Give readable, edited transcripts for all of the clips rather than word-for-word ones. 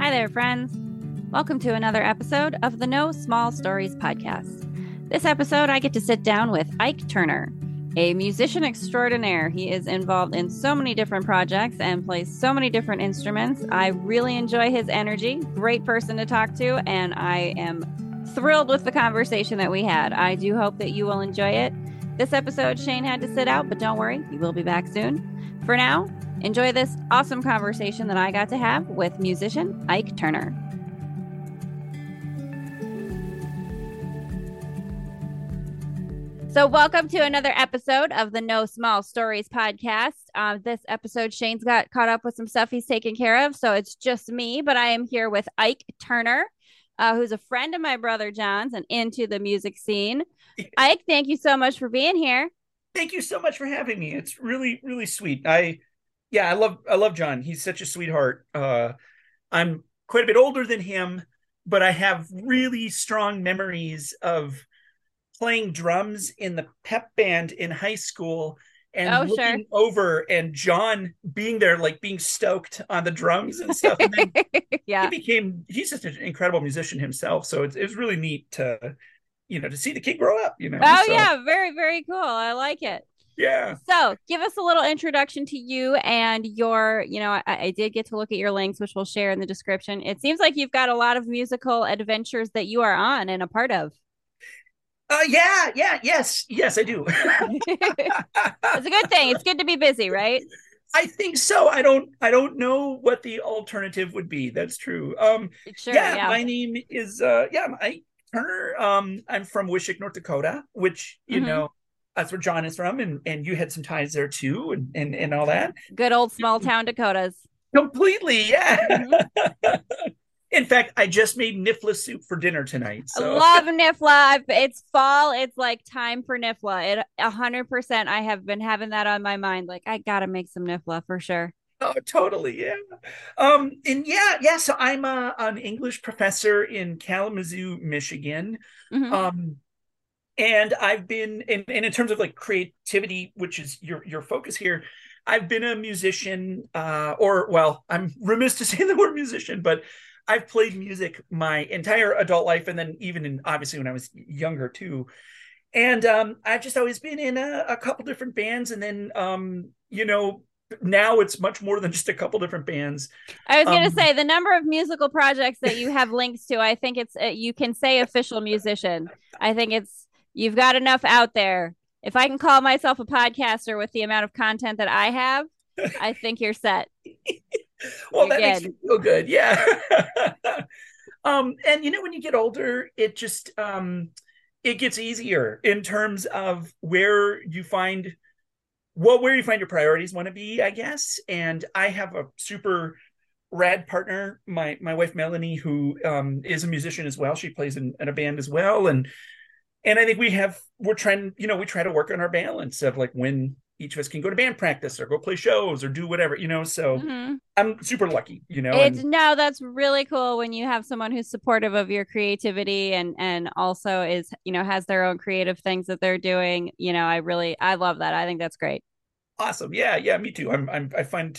Hi there, friends. Welcome to another episode of the No Small Stories podcast. This episode, I get to sit down with Ike Turner, a musician extraordinaire. He is involved in so many different projects and plays so many different instruments. I really enjoy his energy, great person to talk to, and I am thrilled with the conversation that we had. I do hope that you will enjoy it. This episode, Shane had to sit out, but don't worry, he will be back soon. For now, enjoy this awesome conversation that I got to have with musician Ike Turner. So welcome to another episode of the No Small Stories podcast. This episode, Shane's got caught up with some stuff he's taking care of, so it's just me, but I am here with Ike Turner, who's a friend of my brother John's and into the music scene. Ike, thank you so much for being here. Thank you so much for having me. It's really, really sweet. I love John. He's such a sweetheart. I'm quite a bit older than him, but I have really strong memories of playing drums in the pep band in high school and looking over and John being there, like being stoked on the drums and stuff. And then he's just an incredible musician himself. So it was really neat to, to see the kid grow up, Very, very cool. I like it. Yeah. So give us a little introduction to you and your, I did get to look at your links, which we'll share in the description. It seems like you've got a lot of musical adventures that you are on and a part of. Yes, I do. It's a good thing. It's good to be busy, right? I think so. I don't know what the alternative would be. That's true. My name is, I'm Ike Turner. I'm from Wishek, North Dakota, which, that's where John is from, and you had some ties there too, and all that. Good old small town Dakotas. Completely, yeah. Mm-hmm. In fact, I just made niffla soup for dinner tonight. So. I love niffla. It's fall. It's like time for niffla. 100%. I have been having that on my mind. Like, I got to make some niffla for sure. Oh, totally. Yeah. So I'm an English professor in Kalamazoo, Michigan. Mm-hmm. And I've been, and in terms of like creativity, which is your focus here, I've been a musician, I'm remiss to say the word musician, but I've played music my entire adult life, and then even obviously when I was younger too. And I've just always been in a couple different bands, and then now it's much more than just a couple different bands. I was going to say the number of musical projects that you have links to. I think it's you can say official musician. I think it's. You've got enough out there. If I can call myself a podcaster with the amount of content that I have, I think you're set. Well, that makes me feel good. Yeah. And when you get older, it just, it gets easier in terms of where you find your priorities want to be, I guess. And I have a super rad partner, my wife, Melanie, who is a musician as well. She plays in a band as well. And I think we try to work on our balance of like when each of us can go to band practice or go play shows or do whatever, so mm-hmm. I'm super lucky, No, that's really cool when you have someone who's supportive of your creativity and also is, has their own creative things that they're doing. I love that. I think that's great. Awesome. Yeah. Yeah. Me too. I find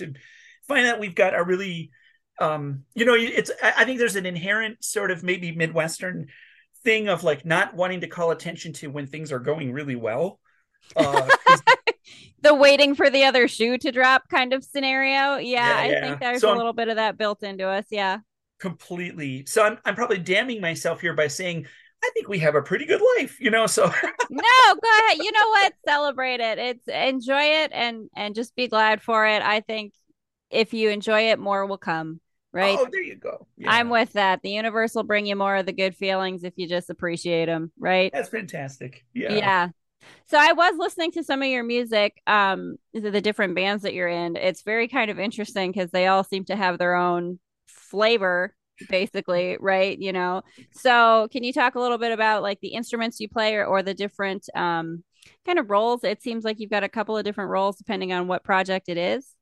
that we've got a really, I think there's an inherent sort of maybe Midwestern thing of like not wanting to call attention to when things are going really well, the waiting for the other shoe to drop kind of scenario. I think there's a little bit of that built into us. Yeah, completely. So I'm probably damning myself here by saying I think we have a pretty good life, so no, go ahead. Celebrate it. It's enjoy it and just be glad for it. I think if you enjoy it, more will come. Right. Oh, there you go. Yeah. I'm with that. The universe will bring you more of the good feelings if you just appreciate them. Right. That's fantastic. Yeah. Yeah. So I was listening to some of your music, the different bands that you're in. It's very kind of interesting because they all seem to have their own flavor, basically. Right. So can you talk a little bit about like the instruments you play or the different kind of roles? It seems like you've got a couple of different roles depending on what project it is.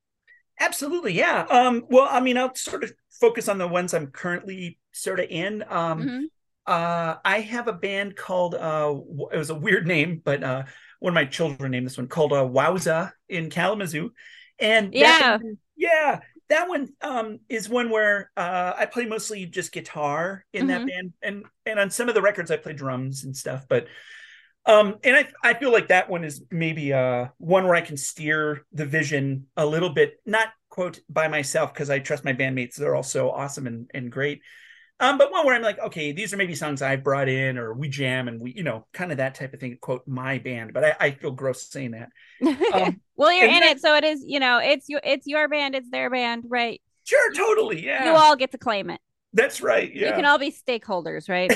Absolutely. Yeah. I'll sort of focus on the ones I'm currently sort of in. I have a band called, it was a weird name, but one of my children named this one called Wowza in Kalamazoo. And yeah. That one is one where I play mostly just guitar in that band, and on some of the records I play drums and stuff. But and I feel like that one is maybe one where I can steer the vision a little bit, not quote by myself, because I trust my bandmates; they're all so awesome and great. But one where I'm like, okay, these are maybe songs I brought in, or we jam and we, you know, kind of that type of thing, quote, my band. But I feel gross saying that. Well, you're in it. So it is, you know, it's your band. It's their band. Right. Sure. Totally. Yeah. You all get to claim it. That's right. Yeah. You can all be stakeholders. Right.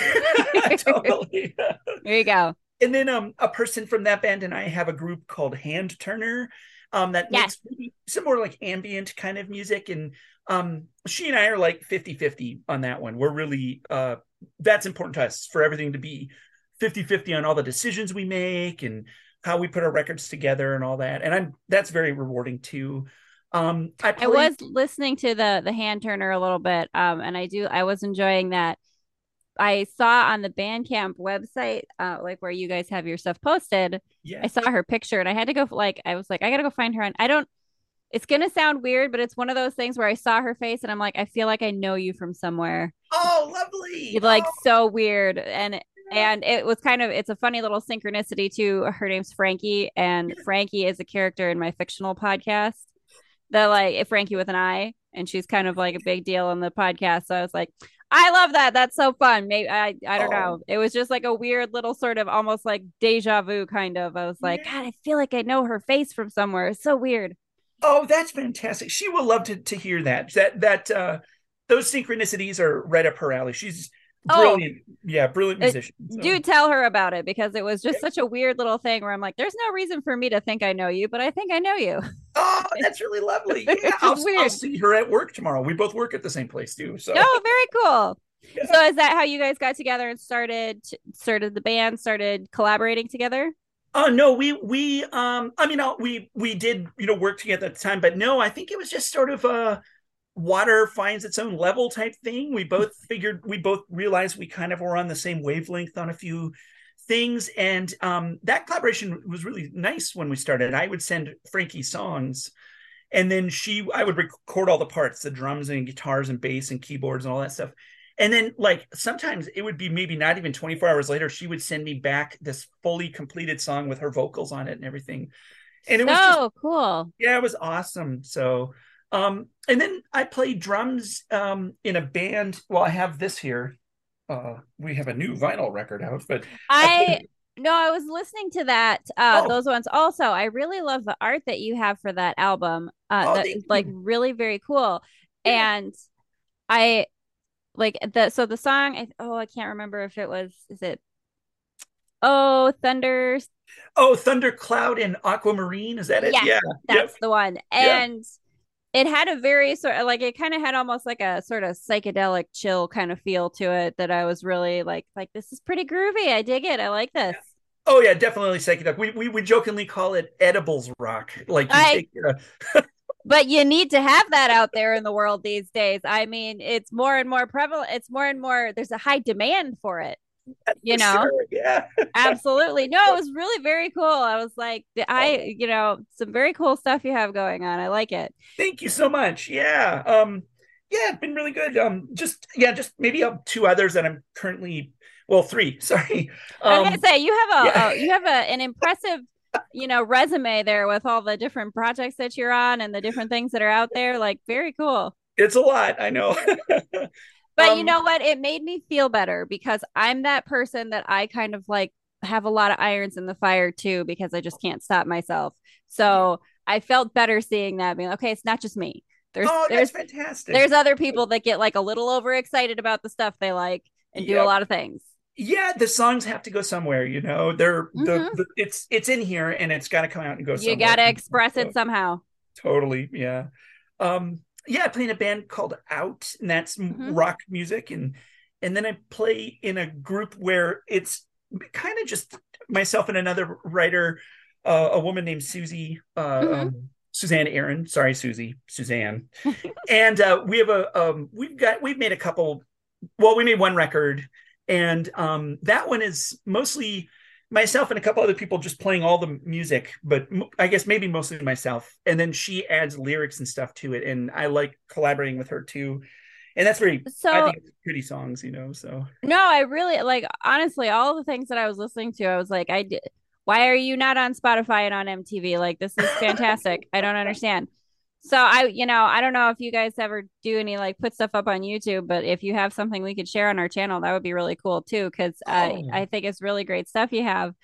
Totally. Yeah. There you go. And then a person from that band and I have a group called Hand Turner that makes some more like ambient kind of music. And she and I are like 50-50 on that one. We're really, that's important to us for everything to be 50-50 on all the decisions we make and how we put our records together and all that. And that's very rewarding too. I was listening to the Hand Turner a little bit. And I was enjoying that. I saw on the Bandcamp website, like where you guys have your stuff posted. Yeah. I saw her picture and I had to go I got to go find her. And it's going to sound weird, but it's one of those things where I saw her face and I'm like, I feel like I know you from somewhere. Oh, lovely. So weird. And it was it's a funny little synchronicity too. Her name's Frankie, and Frankie is a character in my fictional podcast that Frankie with an I, and she's kind of like a big deal on the podcast. So I was like, I love that. That's so fun. Maybe I don't know. It was just like a weird little sort of almost like deja vu kind of. I was like, God, I feel like I know her face from somewhere. It's so weird. Oh, that's fantastic. She will love to hear that. Those synchronicities are right up her alley. She's brilliant. Yeah, brilliant musician. So. Do tell her about it, because it was just such a weird little thing where I'm like, there's no reason for me to think I know you, but I think I know you. Oh, that's really lovely. Yeah, I'll see her at work tomorrow. We both work at the same place too. So. Oh, very cool. Yeah. So is that how you guys got together and started collaborating together? Oh, no, we did, you know, work together at the time, but no, I think it was just sort of a water finds its own level type thing. We both realized we kind of were on the same wavelength on a few things. And that collaboration was really nice when we started. I would send Frankie songs and then I would record all the parts, the drums and guitars and bass and keyboards and all that stuff. And then sometimes it would be maybe not even 24 hours later, she would send me back this fully completed song with her vocals on it and everything. And it was cool. Yeah, it was awesome. So, and then I played drums in a band. Well, I have this here. We have a new vinyl record out, but I was listening to that. Those ones also. I really love the art that you have for that album. That's really very cool. Yeah. And I. The song, I can't remember if it was, Thunders? Oh, Thundercloud and Aquamarine. Is that it? Yeah. That's the one. And it had a very sort of it kind of had almost like a sort of psychedelic chill kind of feel to it that I was really like, this is pretty groovy. I dig it. I like this. Yeah. Oh yeah, definitely psychedelic. We would jokingly call it edibles rock. But you need to have that out there in the world these days. I mean, it's more and more prevalent. It's more and more. There's a high demand for it. You know? Sure, yeah. Absolutely. No, it was really very cool. I was like, some very cool stuff you have going on. I like it. Thank you so much. Yeah. It's been really good. Just maybe two others that I'm currently, well, three, sorry. I was going to say, you have an impressive resume there with all the different projects that you're on and the different things that are out there. Very cool. It's a lot, I know. But you know what? It made me feel better, because I'm that person that I kind of have a lot of irons in the fire too, because I just can't stop myself. So I felt better seeing that, being okay, it's not just me. There's fantastic. There's other people that get a little overexcited about the stuff they like and do a lot of things. Yeah, the songs have to go somewhere, you know. They're it's in here and it's got to come out and go somewhere. You got to express it somehow. Totally, yeah. I play in a band called Out, and that's rock music, and then I play in a group where it's kind of just myself and another writer, a woman named Susie Suzanne Aaron. Sorry, Susie Suzanne. And we have we made one record. And that one is mostly myself and a couple other people just playing all the music, but I guess maybe mostly myself. And then she adds lyrics and stuff to it. And I like collaborating with her too. And that's very, I think it's pretty songs, you know, so. No, I really, like, honestly, all the things that I was listening to, I was like, why are you not on Spotify and on MTV? Like, this is fantastic. I don't understand. So I don't know if you guys ever do any, like, put stuff up on YouTube, but if you have something we could share on our channel, that would be really cool too. Cause I think it's really great stuff you have.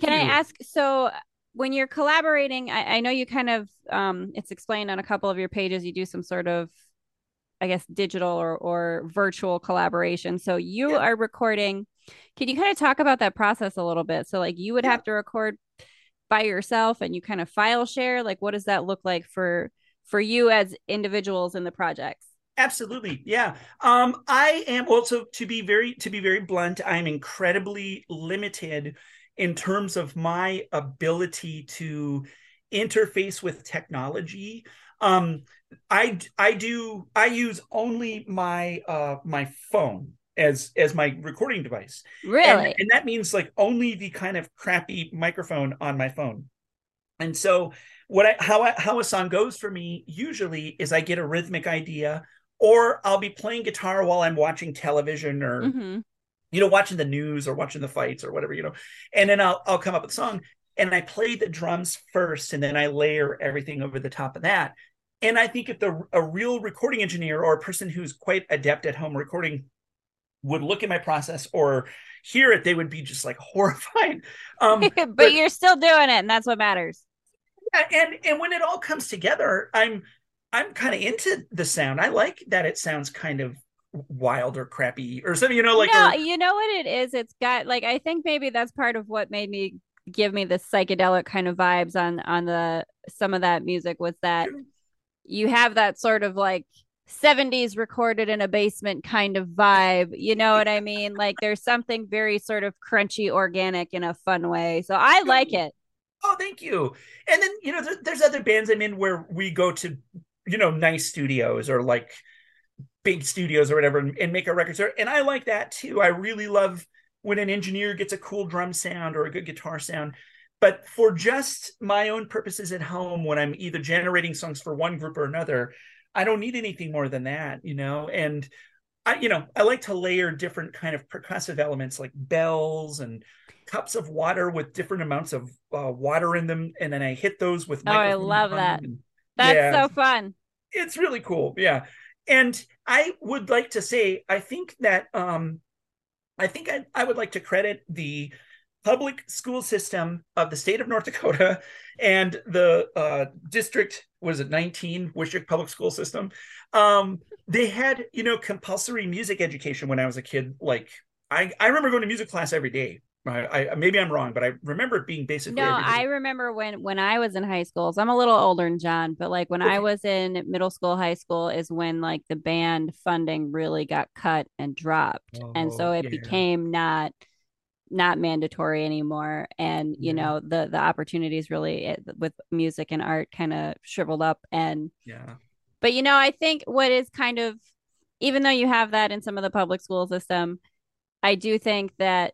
Can I ask, so when you're collaborating, I know you kind of, it's explained on a couple of your pages, you do some sort of, I guess, digital or virtual collaboration. So you are recording. Can you kind of talk about that process a little bit? So like you would have to record by yourself and you kind of file share. Like, what does that look like for you as individuals in the projects? Absolutely. Yeah. I am also, to be very blunt, I'm incredibly limited in terms of my ability to interface with technology. I use only my my phone as my recording device. Really? And that means like only the kind of crappy microphone on my phone. And so how a song goes for me usually is I get a rhythmic idea, or I'll be playing guitar while I'm watching television or watching the news or watching the fights or whatever, and then I'll come up with a song. And I play the drums first, and then I layer everything over the top of that. And I think if a real recording engineer or a person who's quite adept at home recording would look at my process or hear it, they would be just like horrified. But you're still doing it, and that's what matters. Yeah, and when it all comes together, I'm kind of into the sound. I like that it sounds kind of wild or crappy or something. You know what it is. It's got like, I think maybe that's part of what made me. Give me the psychedelic kind of vibes on the some of that music was that you have that sort of like 70s recorded in a basement kind of vibe, you know what I mean? Like there's something very sort of crunchy, organic in a fun way. So I like it. Oh, thank you. And then, there's other bands I'm in where we go to, nice studios or like big studios or whatever and make our records. And I like that too. I really love when an engineer gets a cool drum sound or a good guitar sound. But for just my own purposes at home, when I'm either generating songs for one group or another, I don't need anything more than that, And I like to layer different kind of percussive elements like bells and cups of water with different amounts of water in them. And then I hit those with microphone. Oh, I love that. That's so fun. It's really cool. Yeah. And I would like to say, I think that, I would like to credit the public school system of the state of North Dakota and the district, 19 Wishek public school system. They had, compulsory music education when I was a kid. Like I remember going to music class every day. Maybe I'm wrong, but I remember it being basically. No, I remember when I was in high school, so I'm a little older than John, but like when I was in middle school, high school is when like the band funding really got cut and dropped. Oh, and so it became not mandatory anymore. And, the opportunities really with music and art kind of shriveled up. And but, I think what is kind of, even though you have that in some of the public school system, I do think that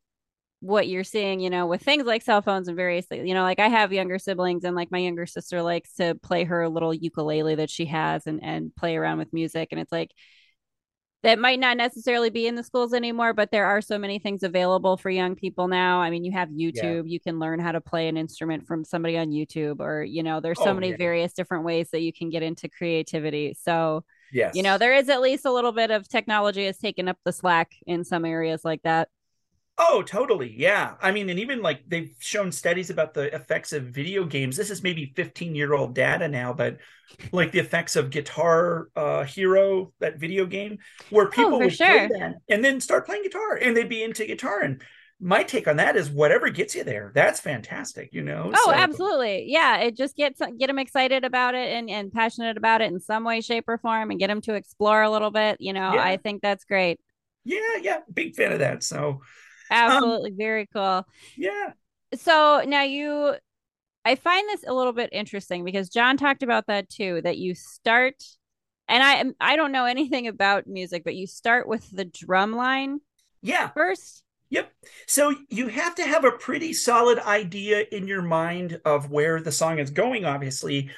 what you're seeing, with things like cell phones and various things, like I have younger siblings and like my younger sister likes to play her little ukulele that she has and play around with music. And it's like, that might not necessarily be in the schools anymore, but there are so many things available for young people now. I mean, you have YouTube, you can learn how to play an instrument from somebody on YouTube or, there's so many various different ways that you can get into creativity. So, yes. There is at least a little bit of technology has taken up the slack in some areas like that. Oh, totally. Yeah. I mean, and even like they've shown studies about the effects of video games. This is maybe 15-year-old data now, but like the effects of Guitar Hero, that video game, where people would play that and then start playing guitar and they'd be into guitar. And my take on that is whatever gets you there, that's fantastic, Oh, so, absolutely. Yeah. It just get them excited about it and passionate about it in some way, shape or form and get them to explore a little bit. I think that's great. Yeah. Yeah. Big fan of that. So. Absolutely. Very cool. Yeah. So now I find this a little bit interesting because John talked about that too, that you start, and I don't know anything about music, but you start with the drum line first. Yep. So you have to have a pretty solid idea in your mind of where the song is going, obviously,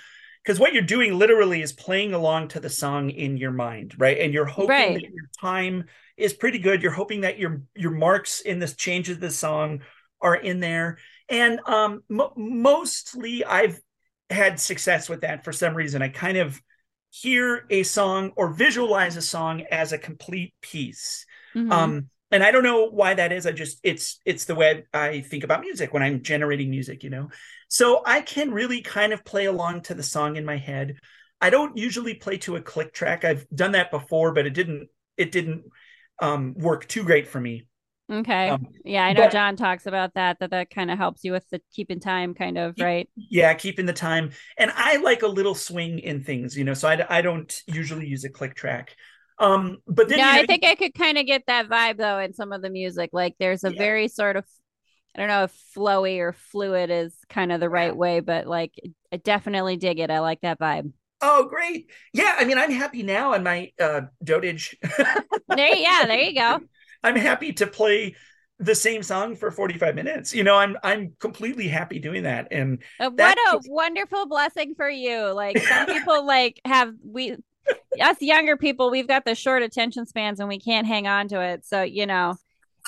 because what you're doing literally is playing along to the song in your mind, right? And you're hoping that your time is pretty good. You're hoping that your marks in this changes of the song are in there. And mostly I've had success with that for some reason. I kind of hear a song or visualize a song as a complete piece. Mm-hmm. And I don't know why that is. I just, it's the way I think about music when I'm generating music, you know? So I can really kind of play along to the song in my head. I don't usually play to a click track. I've done that before, but it didn't work too great for me. Okay. Yeah. I know John talks about that kind of helps you with the keeping time kind of, right? Yeah. Keeping the time. And I like a little swing in things, you know, so I don't usually use a click track. But then, yeah, I think I could kind of get that vibe though in some of the music. Like there's a very sort of, I don't know if flowy or fluid is kind of the right way, but like I definitely dig it. I like that vibe. Oh, great. Yeah. I mean, I'm happy now on my dotage. There you go. I'm happy to play the same song for 45 minutes. You know, I'm completely happy doing that. And what a wonderful blessing for you. Like some people us younger people, we've got the short attention spans and we can't hang on to it. So, you know,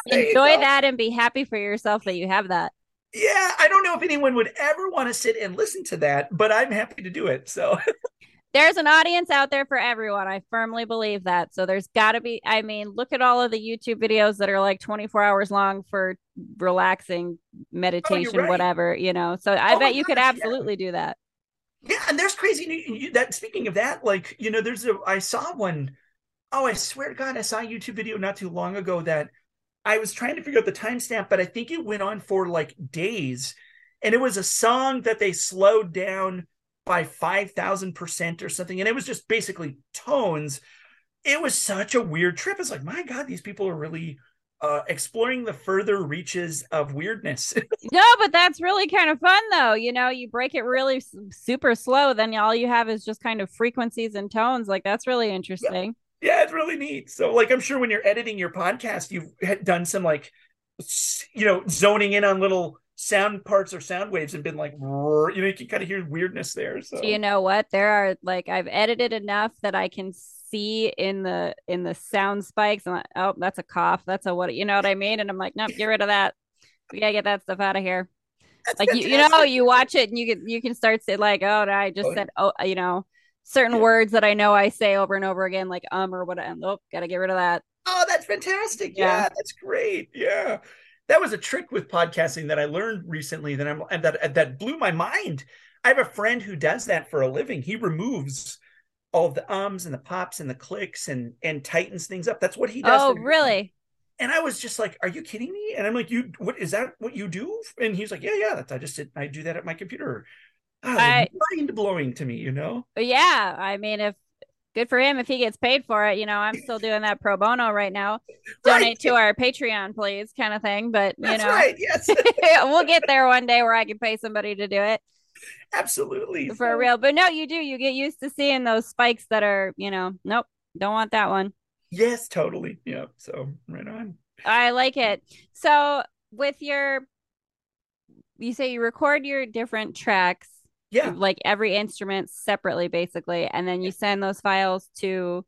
enjoy that and be happy for yourself that you have that. Yeah. I don't know if anyone would ever want to sit and listen to that, but I'm happy to do it. So there's an audience out there for everyone. I firmly believe that. So there's gotta be, I mean, look at all of the YouTube videos that are like 24 hours long for relaxing meditation, whatever, you know, so I bet you could absolutely do that. Yeah, and there's crazy that speaking of that, like, you know, I saw one. Oh, I swear to God, I saw a YouTube video not too long ago that I was trying to figure out the timestamp, but I think it went on for like days. And it was a song that they slowed down by 5,000% or something. And it was just basically tones. It was such a weird trip. It's like, my God, these people are really exploring the further reaches of weirdness. No, but that's really kind of fun though. You know, you break it really super slow. Then all you have is just kind of frequencies and tones. Like that's really interesting. Yeah, it's really neat. So like, I'm sure when you're editing your podcast, you've done some like, you know, zoning in on little sound parts or sound waves and been like, you know, you can kind of hear weirdness there. So you know what? There are like, I've edited enough that I can see in the sound spikes and like, oh, that's a cough, that's a what, you know what I mean? And I'm like, nope, get rid of that, we gotta get that stuff out of here. That's like you know, you watch it and you can start saying like, oh no, I just said you know, certain words that I know I say over and over again, like or what, and oh, gotta get rid of that. Oh, that's fantastic. Yeah, that's great. Yeah, that was a trick with podcasting that I learned recently that blew my mind. I have a friend who does that for a living. He removes all of the ums and the pops and the clicks and tightens things up. That's what he does. Oh, really? And I was just like, are you kidding me? And I'm like, what is that what you do? And he's like, yeah. I do that at my computer. Mind blowing to me, you know? Yeah. I mean, good for him if he gets paid for it. You know, I'm still doing that pro bono right now. Donate to our Patreon, please, kind of thing. But, you know, yes. We'll get there one day where I can pay somebody to do it. Absolutely. For real. But no, you do. You get used to seeing those spikes that are, you know, nope, don't want that one. Yes, totally. Yeah. So right on. I like it. So with you say you record your different tracks. Yeah. Like every instrument separately, basically. And then you send those files to,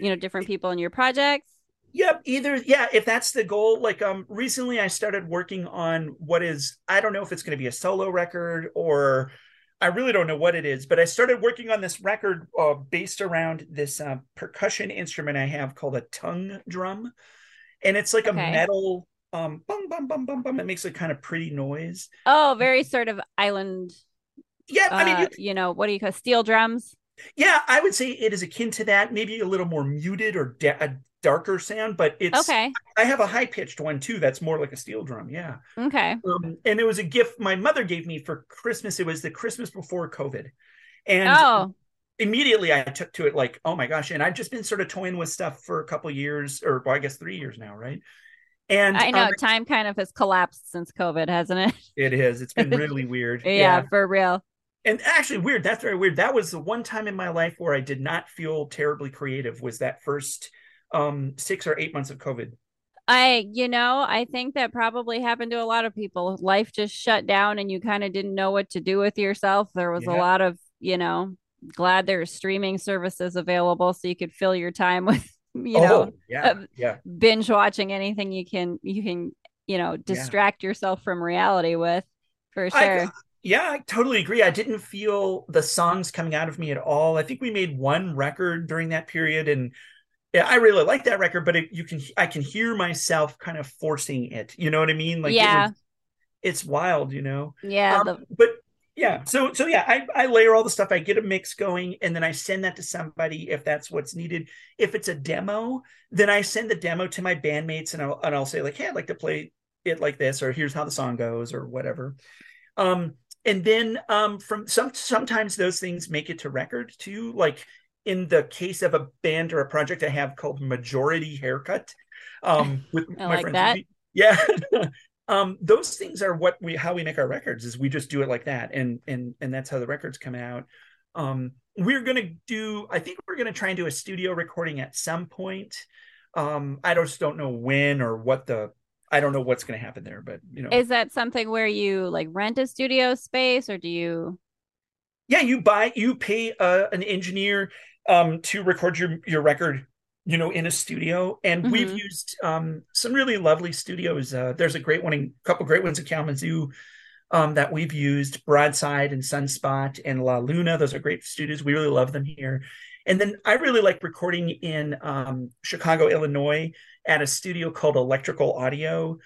you know, different people in your projects. Yep. If that's the goal, like recently I started working on what is, I don't know if it's going to be a solo record or I really don't know what it is, but I started working on this record based around this percussion instrument I have called a tongue drum. And it's like a metal bum, bum, bum, bum, bum. It makes a kind of pretty noise. Oh, very sort of island. Yeah. I mean, you know, what do you call steel drums? Yeah, I would say it is akin to that, maybe a little more muted or darker sound, but it's okay. I have a high-pitched one too that's more like a steel drum. Yeah. Okay. And it was a gift my mother gave me for Christmas. It was the Christmas before COVID, and immediately I took to it like, oh my gosh. And I've just been sort of toying with stuff for a couple years, or well, I guess 3 years now, right? And I know time kind of has collapsed since COVID, hasn't it? It is. It's been really weird. Yeah, for real. And actually weird. That's very weird. That was the one time in my life where I did not feel terribly creative, was that first 6 or 8 months of COVID. I think that probably happened to a lot of people. Life just shut down and you kind of didn't know what to do with yourself. There was a lot of, glad there's streaming services available so you could fill your time with, binge watching anything you can distract yourself from reality with, for sure. I totally agree. I didn't feel the songs coming out of me at all. I think we made one record during that period, and I really like that record, but I can hear myself kind of forcing it. You know what I mean? Like, it's wild, Yeah. I layer all the stuff. I get a mix going, and then I send that to somebody if that's what's needed. If it's a demo, then I send the demo to my bandmates, and I'll say like, hey, I'd like to play it like this, or here's how the song goes, or whatever. And then sometimes those things make it to record too. Like in the case of a band or a project I have called Majority Haircut, with I my like friend that. Cindy. Yeah. Those things are how we make our records, is we just do it like that. And that's how the records come out. We're going to try and do a studio recording at some point. I just don't know when or I don't know what's going to happen there, but is that something where you like rent a studio space, or do you? Yeah, you pay an engineer to record your record, in a studio. And mm-hmm. we've used some really lovely studios. There's a couple great ones in Kalamazoo that we've used, Broadside and Sunspot and La Luna. Those are great studios. We really love them here. And then I really like recording in Chicago, Illinois, at a studio called Electrical Audio.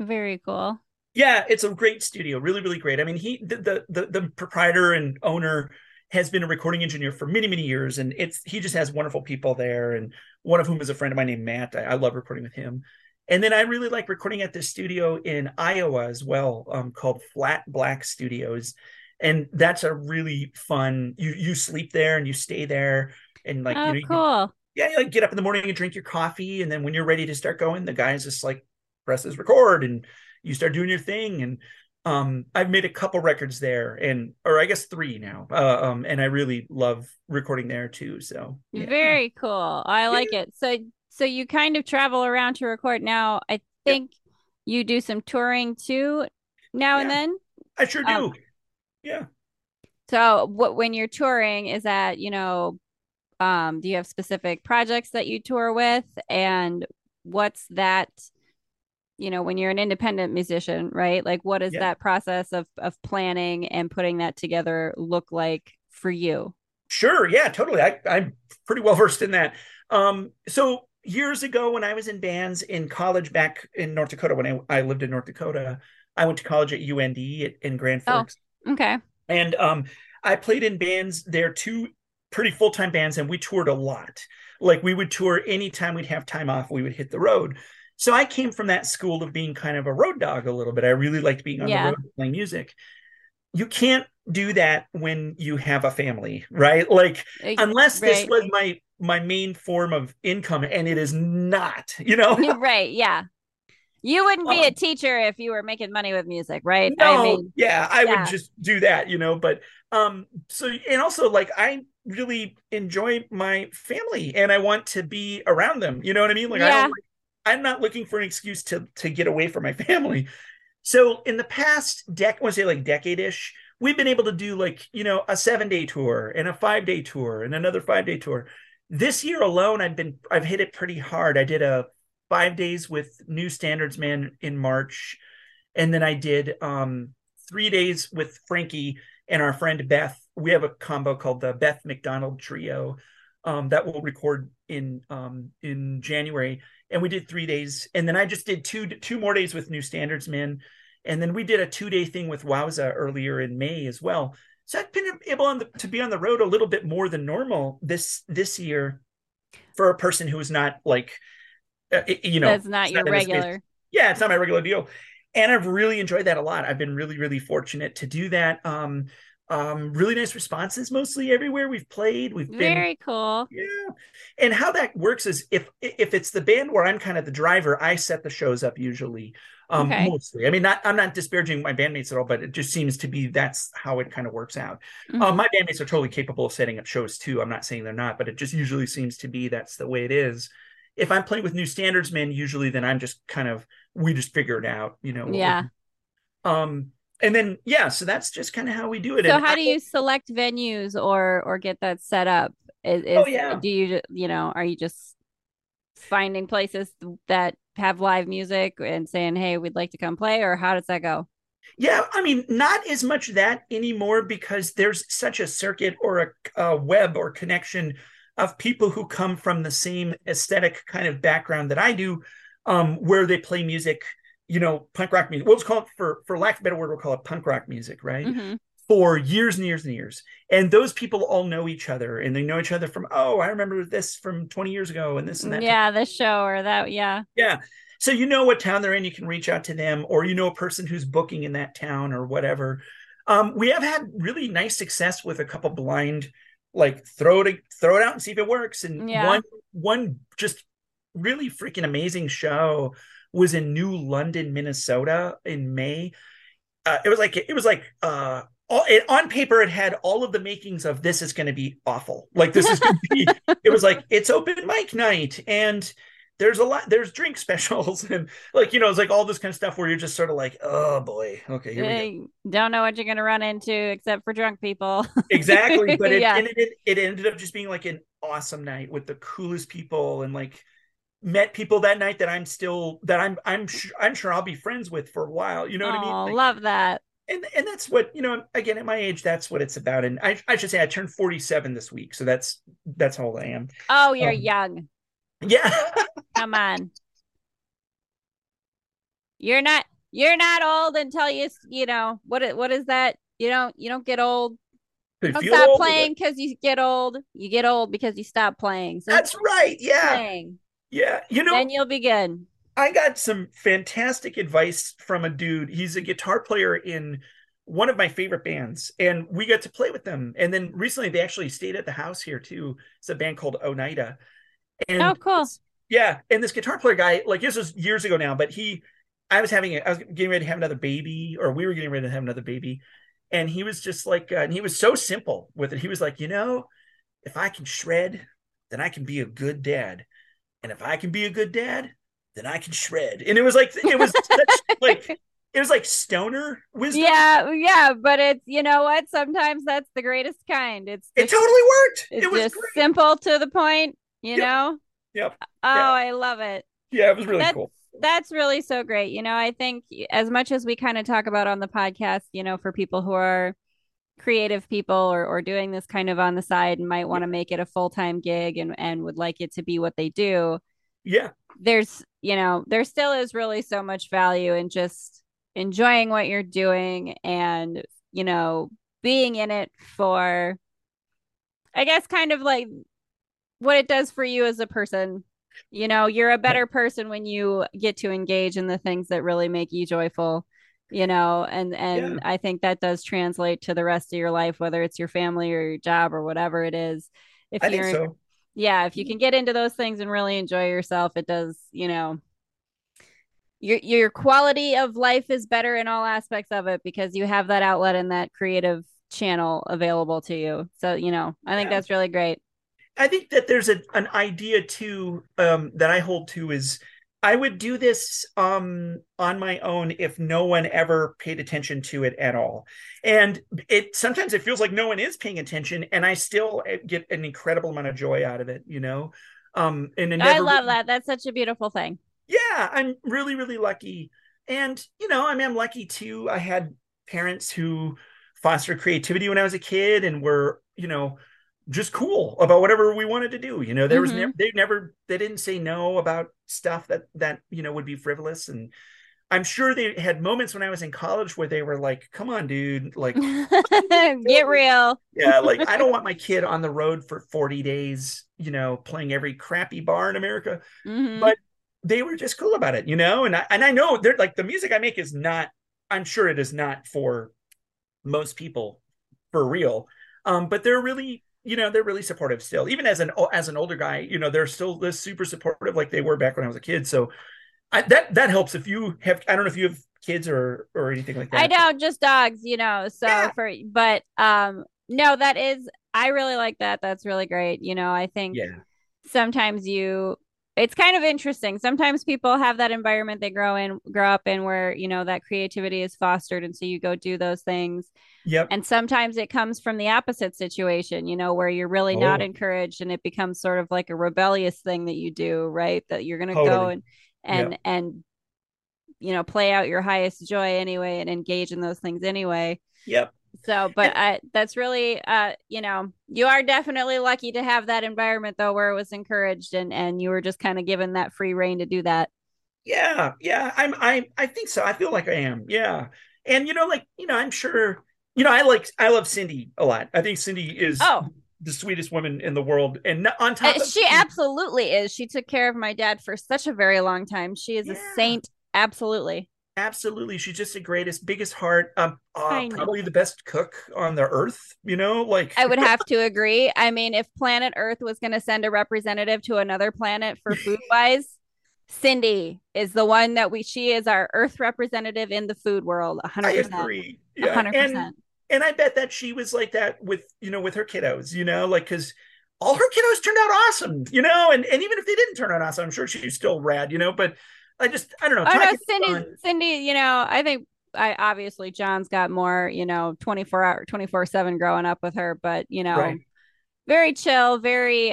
Very cool. Yeah, it's a great studio, really, really great. I mean, the proprietor and owner has been a recording engineer for many, many years, and he just has wonderful people there, and one of whom is a friend of mine named Matt. I love recording with him. And then I really like recording at this studio in Iowa as well, called Flat Black Studios. And that's a really fun, you sleep there and you stay there, and like, cool. Yeah, like get up in the morning and drink your coffee, and then when you're ready to start going, the guy's just like presses record and you start doing your thing. And I've made a couple records there, or I guess three now. And I really love recording there too. So yeah. Very cool. I like it. So you kind of travel around to record now. I think you do some touring too now and then. I sure do. Yeah. So when you're touring, is that, do you have specific projects that you tour with, and what's that, when you're an independent musician, right? Like, what does that process of planning and putting that together look like for you? Sure. Yeah, totally. I'm pretty well versed in that. So years ago when I was in bands in college back in North Dakota, when I lived in North Dakota, I went to college at UND in Grand Forks. Oh, okay. And I played in bands there, too. Pretty full-time bands, and we toured a lot. Like, we would tour anytime we'd have time off, we would hit the road. So I came from that school of being kind of a road dog a little bit. I really liked being on the road playing music. You can't do that when you have a family, right? Like, unless this was my main form of income, and it is not, Right, yeah. You wouldn't be a teacher if you were making money with music, right? No, I would just do that, but and also, like, I really enjoy my family and I want to be around them. You know what I mean? Like, I'm not looking for an excuse to get away from my family. So in the past decade-ish, we've been able to do like, a 7-day tour and a 5-day tour and another 5-day tour. This year alone, I've hit it pretty hard. I did a 5 days with New Standards Men in March. And then I did 3 days with Frankie and our friend Beth. We have a combo called the Beth McDonald Trio that we'll record in January. And we did 3 days. And then I just did two more days with New Standards Men. And then we did a 2-day thing with Wowza earlier in May as well. So I've been able to be on the road a little bit more than normal this year for a person who is not like... that's not your regular. Yeah, it's not my regular deal. And I've really enjoyed that a lot. I've been really, really fortunate to do that. Really nice responses mostly everywhere we've played. We've been very cool. Yeah. And how that works is if it's the band where I'm kind of the driver, I set the shows up usually. Mostly. I mean, I'm not disparaging my bandmates at all, but it just seems to be that's how it kind of works out. Mm-hmm. My bandmates are totally capable of setting up shows too. I'm not saying they're not, but it just usually seems to be that's the way it is. if I'm playing with New Standards Men, usually then I'm just kind of, we just figure it out, you know. Yeah. And then, yeah, so that's just kind of how we do it. So and how do you select venues or get that set up? Do you, you know, are you just finding places that have live music and saying, hey, we'd like to come play, or how does that go? Yeah, I mean, not as much that anymore, because there's such a circuit or a web or connection of people who come from the same aesthetic kind of background that I do, where they play music, you know, punk rock music. We'll just call it, for lack of a better word, we'll call it punk rock music, right? Mm-hmm. For years and years and years. And those people all know each other, and they know each other from, oh, I remember this from 20 years ago and this and that. Yeah, this show or that, yeah. Yeah. So you know what town they're in, you can reach out to them, or you know a person who's booking in that town or whatever. We have had really nice success with a couple blind, like throw it out and see if it works. And yeah. one just really freaking amazing show was in New London, Minnesota in May. On paper, it had all of the makings of this is going to be awful. Like this is going to be. It was like it's open mic night and. There's drink specials and like, you know, it's like all this kind of stuff where you're just sort of like, oh boy. Okay. Here we go. Don't know what you're going to run into except for drunk people. Exactly. But it, yeah. it ended up just being like an awesome night with the coolest people, and like met people that night that I'm sure I'll be friends with for a while. You know what I mean? Like, love that. And that's what, you know, again, at my age, that's what it's about. And I should say I turned 47 this week. So that's how old I am. Oh, you're young. Yeah. Come on. You're not old until you know, what is that? You don't get old. Don't stop playing because you get old. You get old because you stop playing. So that's right. Yeah. Playing. Yeah. You know, then you'll be good. I got some fantastic advice from a dude. He's a guitar player in one of my favorite bands, and we got to play with them. And then recently they actually stayed at the house here too. It's a band called Oneida. And oh, cool. Yeah. And this guitar player guy, like this was years ago now, but I was getting ready to have another baby, or we were getting ready to have another baby. And he was just like, and he was so simple with it. He was like, you know, if I can shred, then I can be a good dad. And if I can be a good dad, then I can shred. And it was such like, it was like stoner wisdom. Yeah, yeah, but it's, you know what? Sometimes that's the greatest kind. It totally worked. It was just simple to the point. You know? Yep. Oh, yeah. I love it. Yeah, it was really cool. That's really so great. You know, I think as much as we kind of talk about on the podcast, you know, for people who are creative people or doing this kind of on the side and might want to make it a full-time gig and would like it to be what they do. Yeah. There's, you know, there still is really so much value in just enjoying what you're doing and, you know, being in it for, I guess, kind of like, what it does for you as a person. You know, you're a better person when you get to engage in the things that really make you joyful, you know, and yeah. I think that does translate to the rest of your life, whether it's your family or your job or whatever it is. If you can get into those things and really enjoy yourself, it does, you know, your quality of life is better in all aspects of it because you have that outlet and that creative channel available to you. So, you know, I think that's really great. I think that there's an idea too that I hold to is I would do this on my own if no one ever paid attention to it at all. And sometimes it feels like no one is paying attention, and I still get an incredible amount of joy out of it, you know? I love that. That's such a beautiful thing. Yeah, I'm really, really lucky. And, you know, I mean, I'm lucky too. I had parents who fostered creativity when I was a kid and were, you know, just cool about whatever we wanted to do. You know, there was they didn't say no about stuff that, you know, would be frivolous. And I'm sure they had moments when I was in college where they were like, come on, dude, like get real. Yeah. Like, I don't want my kid on the road for 40 days, you know, playing every crappy bar in America, but they were just cool about it, you know? And I know they're like, the music I make is not, I'm sure it is not for most people for real. But they're really, you know, they're really supportive still, even as an older guy, you know, they're still this super supportive like they were back when I was a kid. So that helps if you have, I don't know if you have kids or anything like that. I don't, just dogs, you know, so yeah. No, that is, I really like that. That's really great. You know, I think sometimes you it's kind of interesting. Sometimes people have that environment they grow up in where, you know, that creativity is fostered. And so you go do those things. Yep. And sometimes it comes from the opposite situation, you know, where you're really not encouraged and it becomes sort of like a rebellious thing that you do, right? That you're going to go and yep. and, you know, play out your highest joy anyway and engage in those things anyway. Yep. So, but that's really, you know, you are definitely lucky to have that environment, though, where it was encouraged and you were just kind of given that free rein to do that. Yeah. Yeah. I think so. I feel like I am. Yeah. And, you know, like, you know, I'm sure, you know, I love Cindy a lot. I think Cindy is the sweetest woman in the world. And on top of she absolutely is. She took care of my dad for such a very long time. She is a saint. Absolutely. Absolutely. She's just the greatest, biggest heart. Probably the best cook on the earth, you know, like I would have to agree. I mean, if planet Earth was going to send a representative to another planet for food wise, Cindy is the one that she is our Earth representative in the food world. 100%. I agree. Yeah. 100%. And I bet that she was like that with, you know, with her kiddos, you know, like, cause all her kiddos turned out awesome, you know, and even if they didn't turn out awesome, I'm sure she's still rad, you know, but I don't know. Oh, no, Cindy, you know, I think obviously John's got more, you know, 24/7 growing up with her, but, you know, very chill, very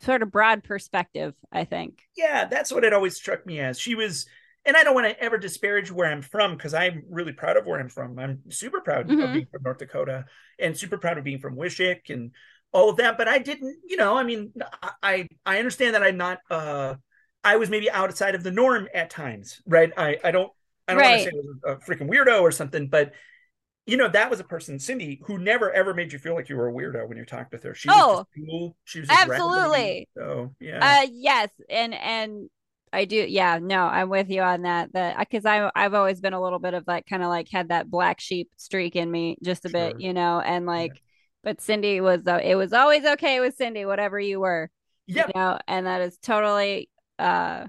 sort of broad perspective, I think. Yeah, that's what it always struck me as. She was, and I don't want to ever disparage where I'm from because I'm really proud of where I'm from. I'm super proud of being from North Dakota and super proud of being from Wishek and all of that, but I didn't, you know, I mean, I understand that I'm not, I was maybe outside of the norm at times, right? I don't want to say I was a freaking weirdo or something, but you know, that was a person, Cindy, who never ever made you feel like you were a weirdo when you talked with her. She was just cool. She was just absolutely. So yeah. Yes. And I do. Yeah, no, I'm with you on that. Because I've always been a little bit of like, kind of like had that black sheep streak in me just a bit, you know, and like, but Cindy was, it was always okay with Cindy, whatever you were, you know, and that is totally, I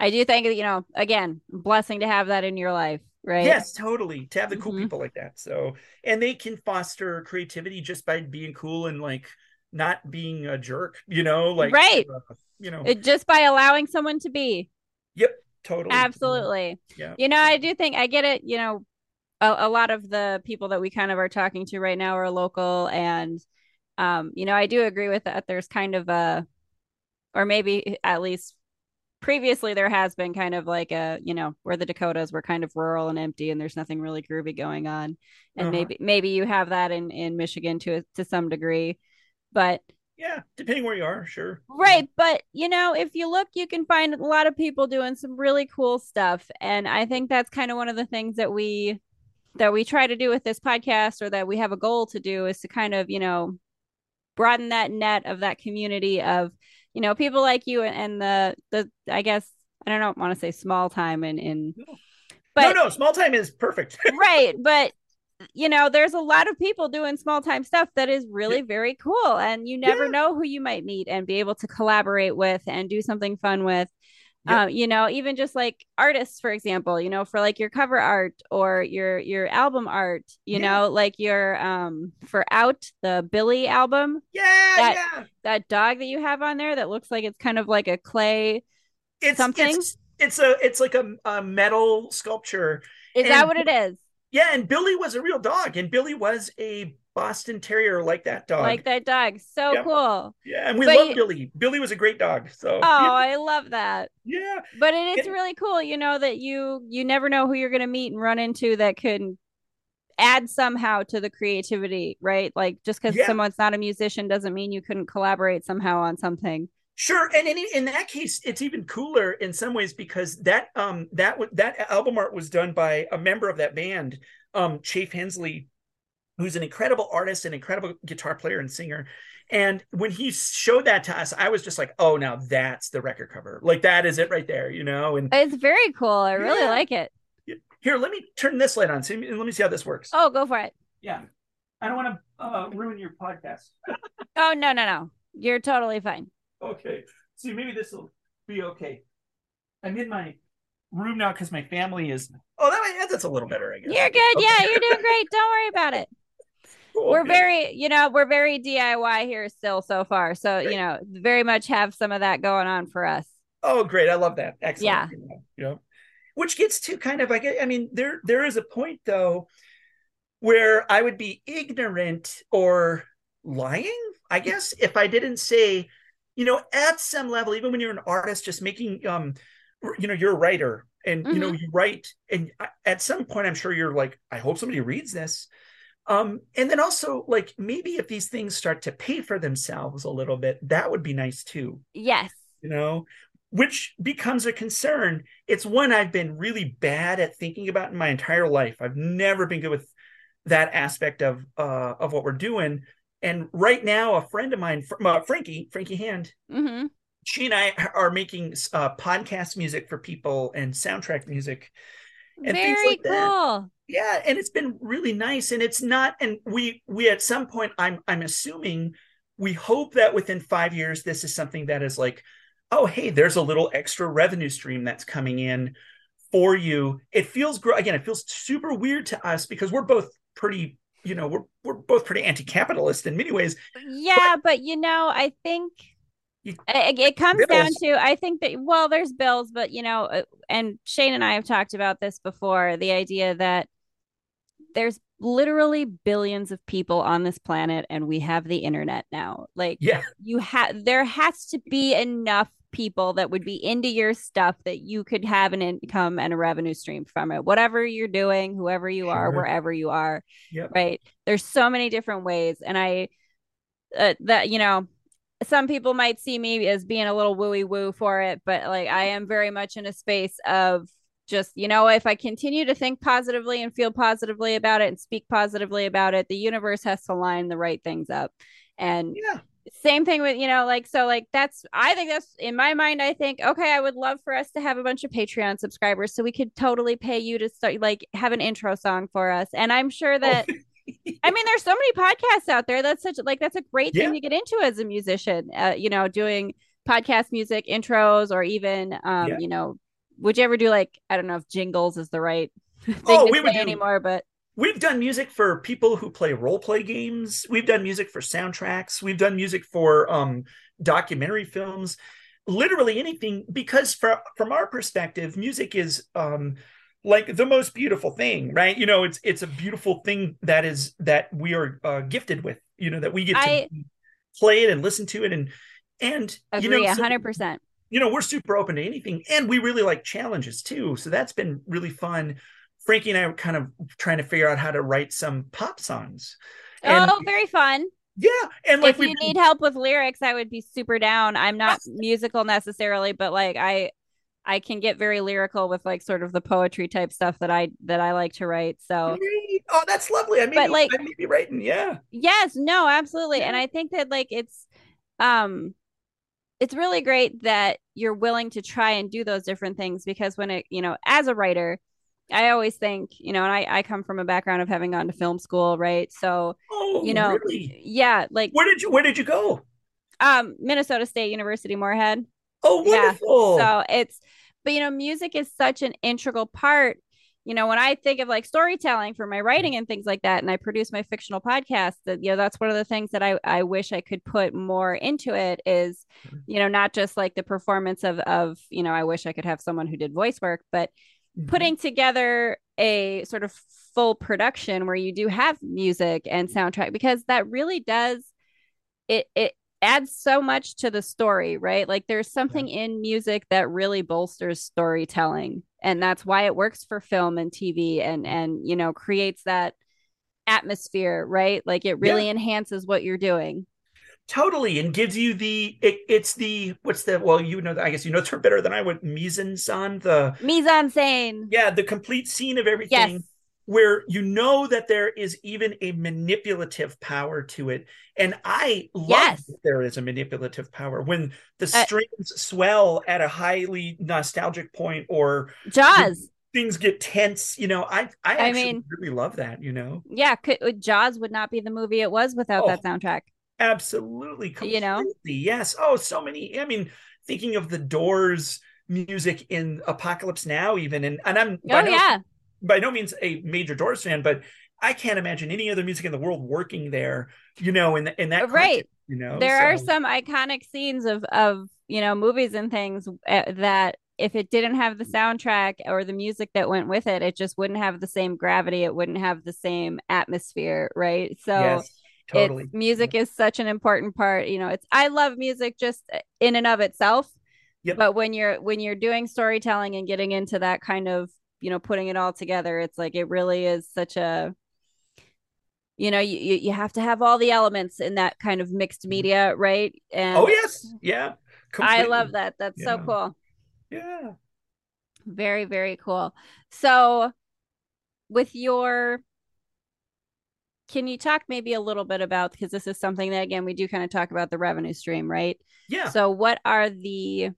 do think, you know, again, blessing to have that in your life, right? Yes, totally. To have the cool people like that. So, and they can foster creativity just by being cool and like not being a jerk, you know, like, you know, just by allowing someone to be. Yep. Totally. Absolutely. Yeah. You know, I do think I get it, you know, a lot of the people that we kind of are talking to right now are local. And, you know, I do agree with that. There's kind of a, or maybe at least previously there has been kind of like a, you know, where the Dakotas were kind of rural and empty and there's nothing really groovy going on. And maybe you have that in Michigan to some degree, but yeah, depending where you are. Sure. Right. But, you know, if you look, you can find a lot of people doing some really cool stuff. And I think that's kind of one of the things that we try to do with this podcast, or that we have a goal to do, is to kind of, you know, broaden that net of that community of, you know, people like you and the I guess, I don't want to say small time but small time is perfect. Right. But, you know, there's a lot of people doing small time stuff that is really very cool. And you never know who you might meet and be able to collaborate with and do something fun with. You know, even just like artists, for example, you know, for like your cover art or your album art, you know, like your for Out, the Billy album. Yeah, that dog that you have on there that looks like it's kind of like a clay. It's something. It's like a metal sculpture. Is that what it is? Yeah. And Billy was a real dog, and Billy was a Boston Terrier, like that dog. So cool. Yeah. And we love Billy. Billy was a great dog. So I love that. Yeah. But it is really cool, you know, that you never know who you're going to meet and run into that can add somehow to the creativity, right? Like, just because someone's not a musician doesn't mean you couldn't collaborate somehow on something. Sure. And in that case, it's even cooler in some ways, because that album art was done by a member of that band, Chafe Hensley, who's an incredible artist, an incredible guitar player and singer. And when he showed that to us, I was just like, oh, now that's the record cover. Like, that is it right there, you know? And it's very cool. I really like it. Here, let me turn this light on. So let me see how this works. Oh, go for it. Yeah. I don't want to ruin your podcast. Oh, no. You're totally fine. Okay. See, maybe this will be okay. I'm in my room now because my family is... Oh, that's a little better, I guess. You're good. Okay. Yeah, you're doing great. Don't worry about it. cool. We're very, we're very DIY here still so far. So, great. Very much have some of that going on for us. Oh, great. I love that. Excellent. Yeah. Which gets to kind of, there is a point though, where I would be ignorant or lying, I guess, if I didn't say, at some level, even when you're an artist, just making, you're a writer and, mm-hmm. You write. And at some point, I'm sure you're like, I hope somebody reads this. And then also like, maybe if these things start to pay for themselves a little bit, that would be nice too. Yes. Which becomes a concern. It's one I've been really bad at thinking about in my entire life. I've never been good with that aspect of what we're doing. And right now, a friend of mine, Frankie Hand, mm-hmm. she and I are making podcast music for people and soundtrack music and things like cool. that. Yeah, and it's been really nice. And it's not, and we at some point, I'm assuming, we hope that within 5 years, this is something that is like, oh, hey, there's a little extra revenue stream that's coming in for you. It feels, again, it feels super weird to us because we're both pretty, we're both pretty anti-capitalist in many ways. Yeah, but I think it comes down to, I think that, well, there's bills, but, and Shane and I have talked about this before, the idea that there's literally billions of people on this planet and we have the internet now. Like, yeah. There has to be enough people that would be into your stuff that you could have an income and a revenue stream from it, whatever you're doing, whoever you are, wherever you are. Yep. Right. There's so many different ways. And I, some people might see me as being a little wooey woo for it, but like, I am very much in a space of just, if I continue to think positively and feel positively about it and speak positively about it, the universe has to line the right things up. And yeah. Same thing with, that's, I think that's in my mind, I think, okay, I would love for us to have a bunch of Patreon subscribers so we could totally pay you to start, like have an intro song for us. And I'm sure that, there's so many podcasts out there. That's that's a great thing to get into as a musician, doing podcast music intros or even, would you ever do like, I don't know if jingles is the right thing to say anymore, but. We've done music for people who play role play games. We've done music for soundtracks. We've done music for documentary films, literally anything, because from our perspective, music is like the most beautiful thing, right? It's a beautiful thing that we are gifted with, that we get to play it and listen to it. And agree, 100%. We're super open to anything and we really like challenges too. So that's been really fun. Frankie and I were kind of trying to figure out how to write some pop songs. And, very fun. Yeah. And like, if you need help with lyrics, I would be super down. I'm not musical necessarily, but like I can get very lyrical with like sort of the poetry type stuff that I like to write. So, oh, that's lovely. I may be writing. Yeah. Yes. No, absolutely. Yeah. And I think that like, it's really great that you're willing to try and do those different things because when it, as a writer, I always think, and I come from a background of having gone to film school, right? So, really? Yeah, like where did you go? Minnesota State University, Moorhead. Oh, wonderful! Yeah. So music is such an integral part. When I think of like storytelling for my writing and things like that, and I produce my fictional podcast, that that's one of the things that I wish I could put more into it is, not just like the performance of I wish I could have someone who did voice work, but putting together a sort of full production where you do have music and soundtrack, because that really does, it adds so much to the story, right? Like there's something in music that really bolsters storytelling. And that's why it works for film and TV and creates that atmosphere, right? Like it really enhances what you're doing. Totally. And gives you I guess the term better than I would, mise en scène. Yeah, the complete scene of everything where that there is even a manipulative power to it. And I love that there is a manipulative power when the strings swell at a highly nostalgic point or Jaws. Things get tense, I really love that, Yeah, Jaws would not be the movie it was without that soundtrack. Absolutely. Completely. Yes. Oh, so many. Thinking of the Doors music in Apocalypse Now, even, and I'm by no means a major Doors fan, but I can't imagine any other music in the world working there, you know, in that right. You know, there are some iconic scenes of, you know, movies and things that if it didn't have the soundtrack or the music that went with it, it just wouldn't have the same gravity. It wouldn't have the same atmosphere. Right. So yes, totally. Music is such an important part. You know, I love music just in and of itself. Yep. But when you're doing storytelling and getting into that kind of, you know, putting it all together, it's like it really is such a, you know, you have to have all the elements in that kind of mixed media, right? And oh, yes. Yeah. Completely. I love that. That's so cool. Yeah. Very, very cool. So can you talk maybe a little bit about, because this is something that, again, we do kind of talk about the revenue stream, right? Yeah. So what are the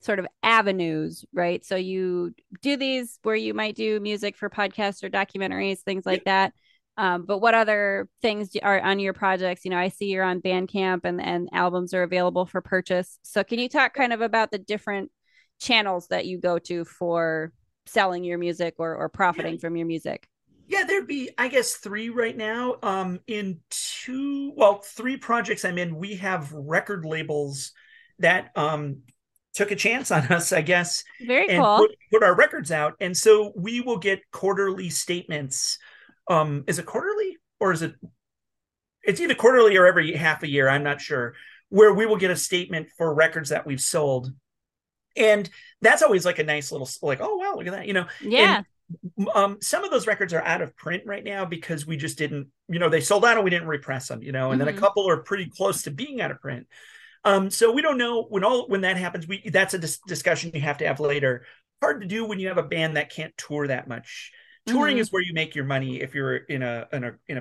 sort of avenues, right? So you do these where you might do music for podcasts or documentaries, things like that. But what other things are on your projects? You know, I see you're on Bandcamp and albums are available for purchase. So can you talk kind of about the different channels that you go to for selling your music or profiting from your music? Yeah, there'd be, I guess, three right now. Three projects I'm in. We have record labels that took a chance on us, I guess. Very and cool. Put our records out. And so we will get quarterly statements. Is it quarterly or it's either quarterly or every half a year, I'm not sure, where we will get a statement for records that we've sold. And that's always like a nice little, like, oh, wow, look at that, you know? Yeah. And, some of those records are out of print right now because we just didn't, you know, they sold out and we didn't repress them, you know, and then a couple are pretty close to being out of print. So we don't know when that happens, that's a discussion you have to have later. Hard to do when you have a band that can't tour that much. Touring is where you make your money if you're in a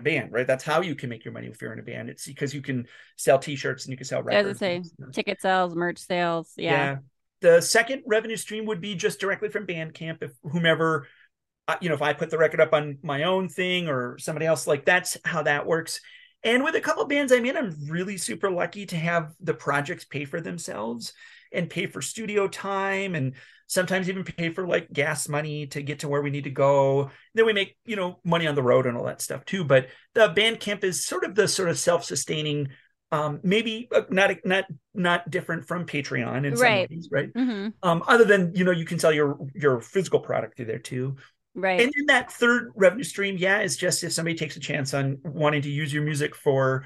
band, right? That's how you can make your money if you're in a band. It's because you can sell T-shirts and you can sell records. As I say, ticket sales, merch sales. Yeah. The second revenue stream would be just directly from Bandcamp. If whomever, you know, if I put the record up on my own thing or somebody else, like that's how that works. And with a couple of bands I'm in, I'm really super lucky to have the projects pay for themselves and pay for studio time and sometimes even pay for like gas money to get to where we need to go. Then we make, you know, money on the road and all that stuff too. But the Bandcamp is sort of self-sustaining, maybe not different from Patreon in some ways, right? Mm-hmm. Other than, you know, you can sell your physical product through there too. Right. And then that third revenue stream, is just if somebody takes a chance on wanting to use your music for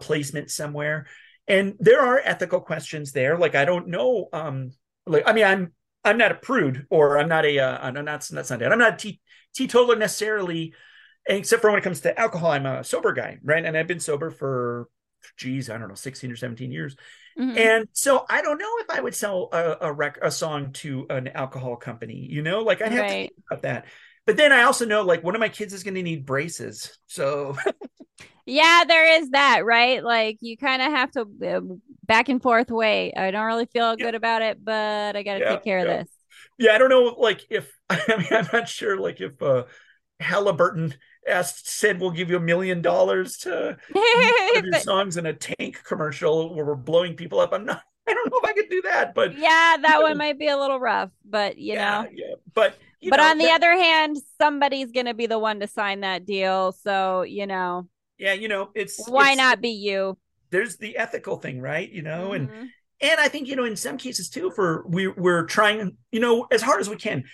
placement somewhere. And there are ethical questions there. Like, I don't know. Like, I mean, I'm not a prude, or I'm not I'm not a teetotaler necessarily, except for when it comes to alcohol. I'm a sober guy, right? And I've been sober for, 16 or 17 years. Mm-hmm. And so I don't know if I would sell a song to an alcohol company, you know, like I have to think about that. But then I also know, like, one of my kids is going to need braces. So yeah, there is that, right? Like you kind of have to back and forth way. I don't really feel good about it, but I got to take care of this. Yeah. I don't know. Like I'm not sure, like if Halliburton said, we'll give you $1 million to put your songs in a tank commercial where we're blowing people up. I don't know if I could do that, but yeah, that one might be a little rough, but you know, but on the other hand, somebody's going to be the one to sign that deal. So, you know, you know, why not be you? There's the ethical thing, right? You know, and I think, you know, in some cases too, we're trying, you know, as hard as we can.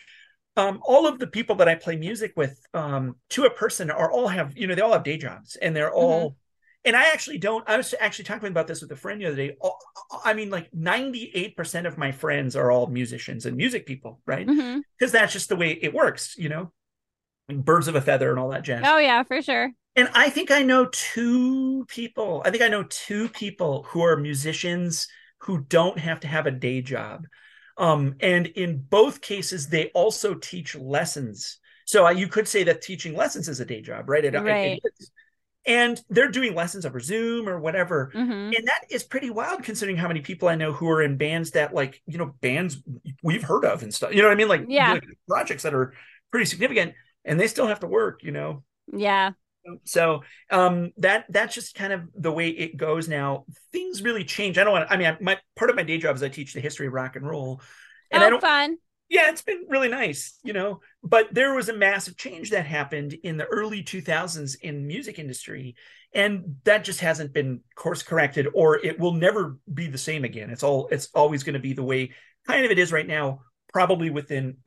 All of the people that I play music with, to a person, they all have day jobs, and they're all, and I was actually talking about this with a friend the other day. 98% of my friends are all musicians and music people, right? Because that's just the way it works, you know, like birds of a feather and all that jazz. Oh yeah, for sure. And I think I know two people who are musicians who don't have to have a day job. And in both cases, they also teach lessons. So you could say that teaching lessons is a day job, right? It is. And they're doing lessons over Zoom or whatever. And that is pretty wild considering how many people I know who are in bands that, like, you know, bands we've heard of and stuff, you know what I mean? Like, like projects that are pretty significant and they still have to work, you know? Yeah. So that's just kind of the way it goes now. Things really change. I mean, part of my day job is I teach the history of rock and roll. And I don't, fun. Yeah, it's been really nice, you know, but there was a massive change that happened in the early 2000s in the music industry. And that just hasn't been course corrected, or it will never be the same again. It's always going to be the way kind of it is right now, probably within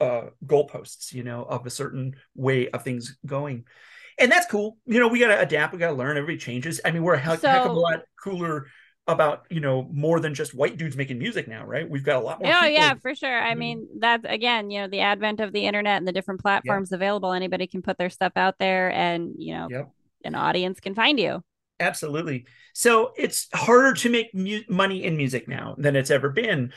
goalposts, you know, of a certain way of things going. And that's cool. You know, we got to adapt. We got to learn. Everybody changes. I mean, we're a heck of a lot cooler about, you know, more than just white dudes making music now, right? We've got a lot more people. Yeah, for sure. I mean, that's, again, you know, the advent of the internet and the different platforms available, anybody can put their stuff out there and, you know, an audience can find you. Absolutely. So it's harder to make money in music now than it's ever been.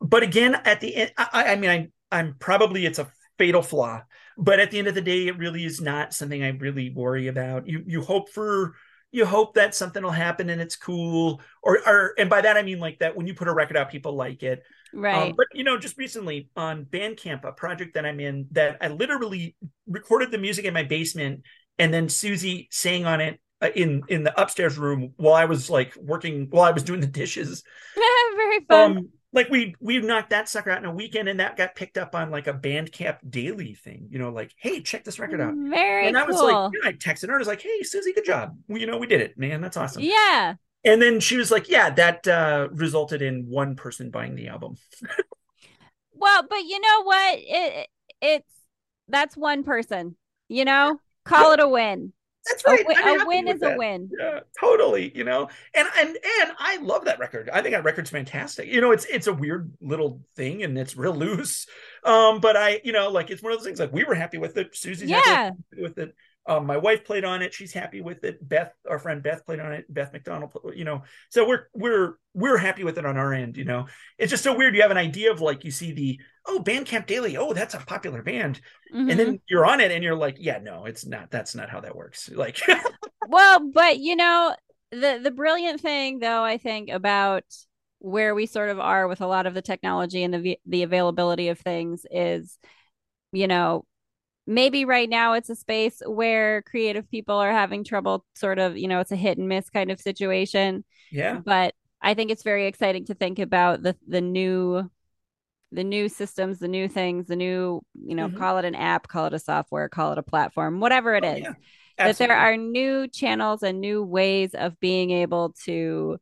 But again, at the end, I'm probably, it's a fatal flaw, but at the end of the day, it really is not something I really worry about. You hope that something will happen and it's cool, or and by that I mean like that when you put a record out, people like it, right? But you know, just recently on Bandcamp, a project that I'm in that I literally recorded the music in my basement, and then Susie sang on it in the upstairs room while I was like working, while I was doing the dishes. Very fun. Like we knocked that sucker out in a weekend, and that got picked up on like a Bandcamp daily thing, you know, like, hey, check this record out. Very cool. And I was like, I texted her, and I was like, hey, Susie, good job. Well, you know, we did it, man. That's awesome. Yeah. And then she was like, yeah, that resulted in one person buying the album. Well, but you know what? That's one person, you know, call it a win. That's right. A win is a win. Yeah, totally. You know, and I love that record. I think that record's fantastic. You know, it's a weird little thing, and it's real loose. But I, you know, like it's one of those things. Like we were happy with it. Susie's happy with it. My wife played on it. She's happy with it. Beth, our friend Beth, played on it. Beth McDonald, you know. So we're happy with it on our end. You know, it's just so weird. You have an idea of like you see the Bandcamp Daily. Oh, that's a popular band, and then you're on it and you're like, yeah, no, it's not. That's not how that works. Like, well, but you know, the brilliant thing though, I think, about where we sort of are with a lot of the technology and the availability of things is, you know. Maybe right now it's a space where creative people are having trouble sort of, you know, it's a hit and miss kind of situation. Yeah. But I think it's very exciting to think about the new systems, the new things, the new, you know, call it an app, call it a software, call it a platform, whatever it is. Yeah. That there are new channels and new ways of being able to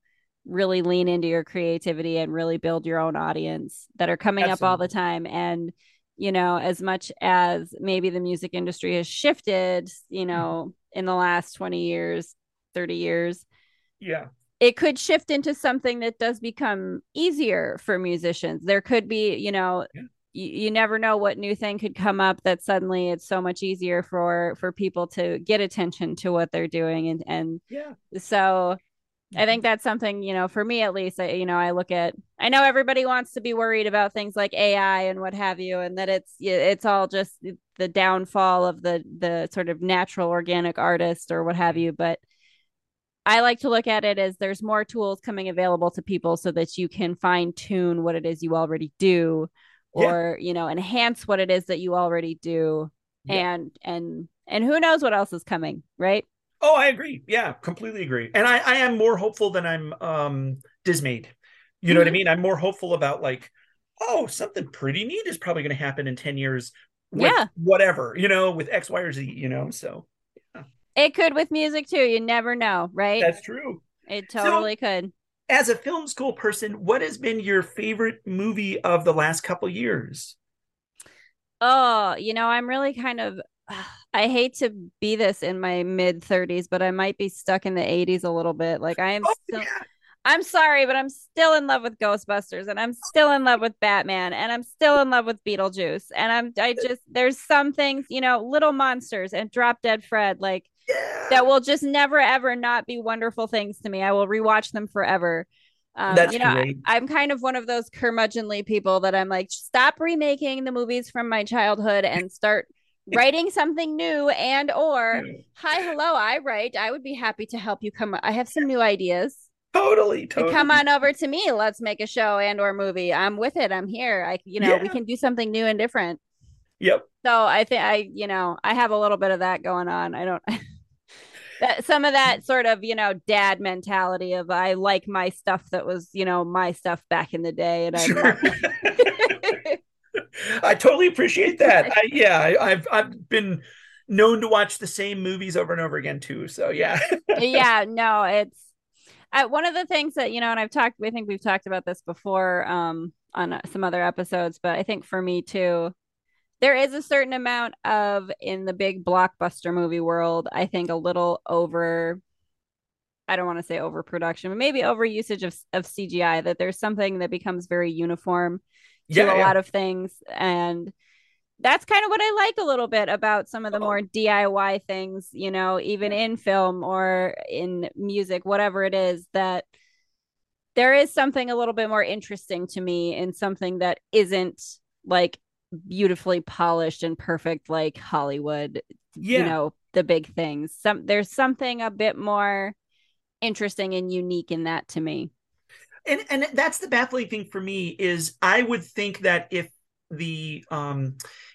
really lean into your creativity and really build your own audience that are coming up all the time. And you know, as much as maybe the music industry has shifted, you know, in the last 20 years, 30 years. Yeah. It could shift into something that does become easier for musicians. There could be, you know, you never know what new thing could come up that suddenly it's so much easier for people to get attention to what they're doing. So I think that's something, you know, for me at least, I know everybody wants to be worried about things like AI and what have you, and that it's all just the downfall of the sort of natural organic artist or what have you. But I like to look at it as there's more tools coming available to people so that you can fine tune what it is you already do or, you know, enhance what it is that you already do. Yeah. And who knows what else is coming, right? Oh, I agree. Yeah, completely agree. And I am more hopeful than I'm dismayed. You know what I mean? I'm more hopeful about like, oh, something pretty neat is probably going to happen in 10 years. With whatever, you know, with X, Y, or Z, you know, so. Yeah. It could with music too. You never know, right? That's true. It totally could. As a film school person, what has been your favorite movie of the last couple years? Oh, you know, I'm really kind of... I hate to be this in my mid 30s, but I might be stuck in the 80s a little bit. Like I am still, I'm sorry, but I'm still in love with Ghostbusters, and I'm still in love with Batman, and I'm still in love with Beetlejuice. And there's some things, you know, Little Monsters and Drop Dead Fred, like that will just never, ever not be wonderful things to me. I will rewatch them forever. You know, I'm kind of one of those curmudgeonly people that I'm like, stop remaking the movies from my childhood and start writing something new and or I would be happy to help you come. I have some new ideas. Totally. Come on over to me. Let's make a show and or movie. I'm with it. I'm here. We can do something new and different. Yep. So I think I have a little bit of that going on. I don't some of that sort of, you know, dad mentality of I like my stuff that was, you know, my stuff back in the day. And I'm I totally appreciate that. I've been known to watch the same movies over and over again too. So yeah. Yeah, no, it's one of the things that, you know, and I think we've talked about this before on some other episodes, but I think for me too, there is a certain amount of, in the big blockbuster movie world, I think a little over, I don't want to say overproduction, but maybe overusage of CGI, that there's something that becomes very uniform to lot of things. And that's kind of what I like a little bit about some of the more DIY things, you know, even in film or in music, whatever it is, that there is something a little bit more interesting to me in something that isn't like beautifully polished and perfect, like Hollywood, you know, the big things. There's something a bit more interesting and unique in that to me. And that's the baffling thing for me, is I would think that if they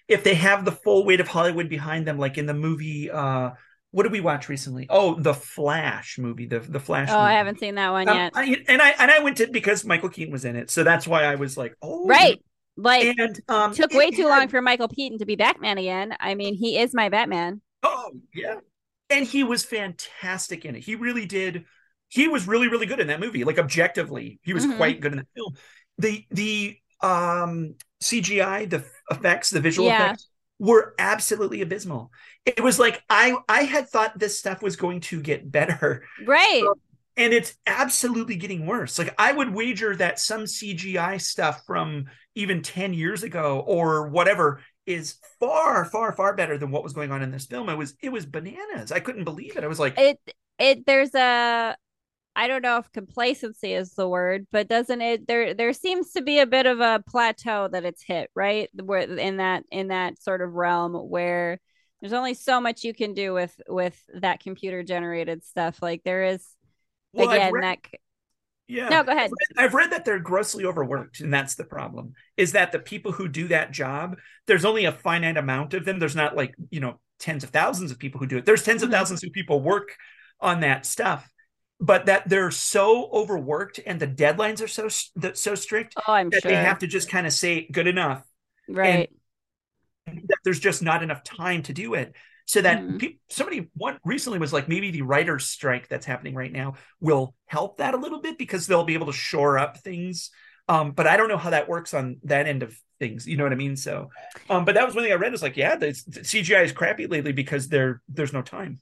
have the full weight of Hollywood behind them, like in the movie, what did we watch recently? Oh, the Flash movie, the Flash. Oh, movie. I haven't seen that one yet. I went to, because Michael Keaton was in it, so that's why I was like, oh, right, like, and took way too long for Michael Keaton to be Batman again. I mean, he is my Batman. Oh yeah, and he was fantastic in it. He really did. He was really, really good in that movie. Like objectively, he was quite good in that film. The CGI, the effects, the visual effects were absolutely abysmal. It was like I had thought this stuff was going to get better, right? And it's absolutely getting worse. Like I would wager that some CGI stuff from even 10 years ago or whatever is far, far, far better than what was going on in this film. It was bananas. I couldn't believe it. I was like, there's a, I don't know if complacency is the word, but doesn't it? There seems to be a bit of a plateau that it's hit, right? Where in that sort of realm where there's only so much you can do with that computer generated stuff. Like there is, No, go ahead. I've read that they're grossly overworked, and that's the problem. Is that the people who do that job? There's only a finite amount of them. There's not like, you know, tens of thousands of people who do it. There's tens of thousands of people work on that stuff. But that they're so overworked and the deadlines are so strict they have to just kind of say good enough. Right. And that there's just not enough time to do it. So that somebody recently was like, maybe the writer's strike that's happening right now will help that a little bit because they'll be able to shore up things. But I don't know how that works on that end of things. You know what I mean? So, but that was one thing I read is like, yeah, the CGI is crappy lately because there's no time.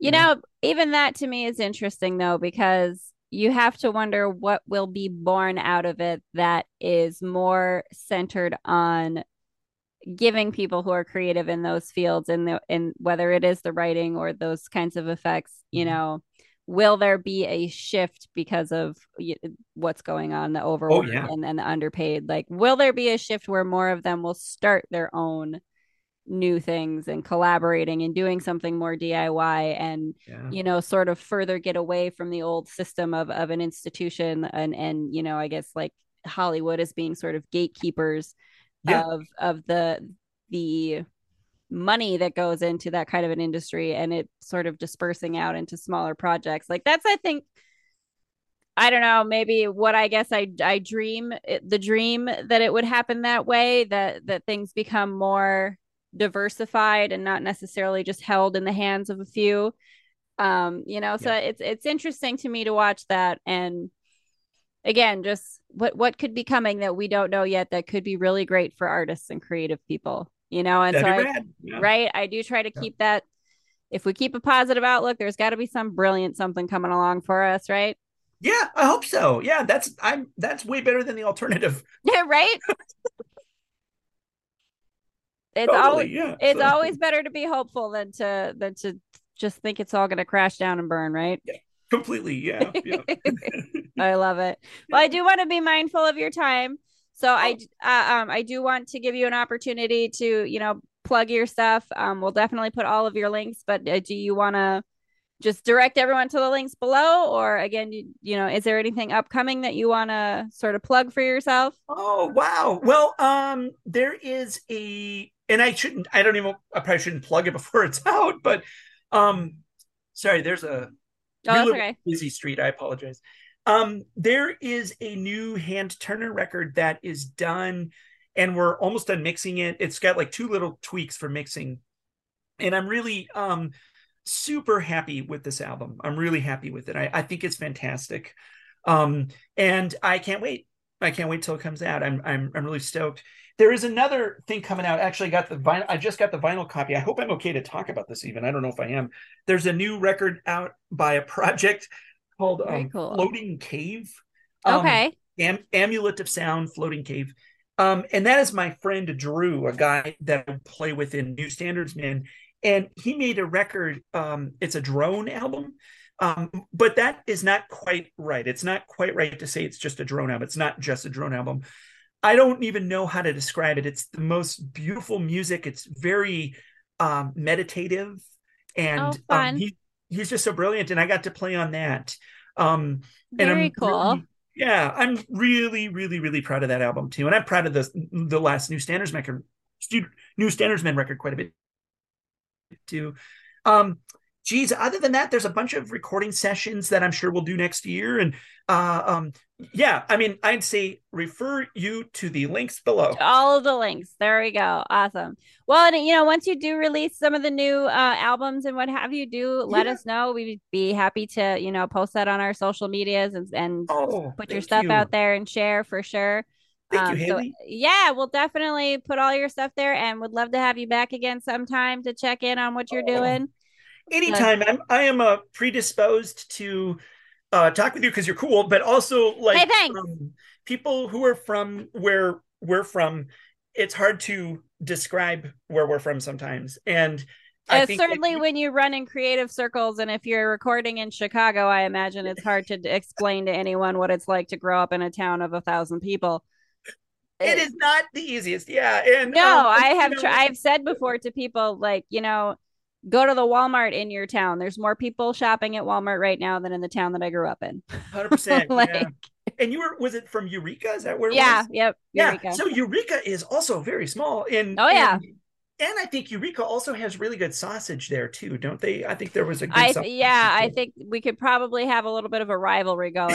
You know, even that to me is interesting, though, because you have to wonder what will be born out of it that is more centered on giving people who are creative in those fields and whether it is the writing or those kinds of effects, you know, will there be a shift because of what's going on, the overwork and the underpaid? Like, will there be a shift where more of them will start their own new things and collaborating and doing something more DIY and, you know, sort of further get away from the old system of an institution and, you know, I guess like Hollywood is being sort of gatekeepers of the money that goes into that kind of an industry and it sort of dispersing out into smaller projects. Like that's, I think, I don't know, maybe what I guess I dream, the dream that it would happen that way, that things become more diversified and not necessarily just held in the hands of a few, you know, so it's interesting to me to watch that. And again, just what could be coming that we don't know yet that could be really great for artists and creative people, you know, and that'd so right, I do try to keep that. If we keep a positive outlook, there's got to be some brilliant something coming along for us, right? Yeah, I hope so. Yeah, that's way better than the alternative. Yeah, right. It's always better to be hopeful than to just think it's all going to crash down and burn, right? Yeah, completely. Yeah. I love it. Well, I do want to be mindful of your time, so I do want to give you an opportunity to, you know, plug your stuff. We'll definitely put all of your links, but do you want to just direct everyone to the links below, or again, you know, is there anything upcoming that you want to sort of plug for yourself? Oh wow, well, there is a. And I probably shouldn't plug it before it's out, but sorry, there's a busy street. I apologize. There is a new Hand Turner record that is done and we're almost done mixing it. It's got like two little tweaks for mixing, and I'm really super happy with this album. I'm really happy with it. I think it's fantastic, and I can't wait. I can't wait till it comes out. I'm really stoked. There is another thing coming out. Actually, I just got the vinyl copy. I hope I'm okay to talk about this even. I don't know if I am. There's a new record out by a project called cool. Floating Cave. Okay. Amulet of Sound, Floating Cave. And that is my friend Drew, a guy that I play with in New Standards Men. And he made a record. It's a drone album. But that is not quite right. It's not quite right to say it's just a drone album. It's not just a drone album. I don't even know how to describe it. It's the most beautiful music. It's very meditative, and he's just so brilliant. And I got to play on that. Very cool. I'm really, really, really proud of that album too. And I'm proud of the last New Standards Men record quite a bit too. Geez, other than that, there's a bunch of recording sessions that I'm sure we'll do next year. And I'd say refer you to the links below. All of the links. There we go. Awesome. Well, and once you do release some of the new albums and what have you, let us know. We'd be happy to, post that on our social medias and put your stuff out there and share for sure. Thank you, Haley. We'll definitely put all your stuff there and would love to have you back again sometime to check in on what you're doing. Anytime. I am predisposed to talk with you because you're cool, but also like people who are from where we're from, it's hard to describe where we're from sometimes. And I think certainly when you run in creative circles, and if you're recording in Chicago, I imagine it's hard to explain to anyone what it's like to grow up in a town of 1,000 people. It is not the easiest. Yeah. And I've said before to people go to the Walmart in your town. There's more people shopping at Walmart right now than in the town that I grew up in. 100%. Yeah. And was it from Eureka? Is that where it was? Yep. Eureka. Yeah. So Eureka is also very small. And I think Eureka also has really good sausage there too, don't they? I think there was a good sausage. I think we could probably have a little bit of a rivalry going,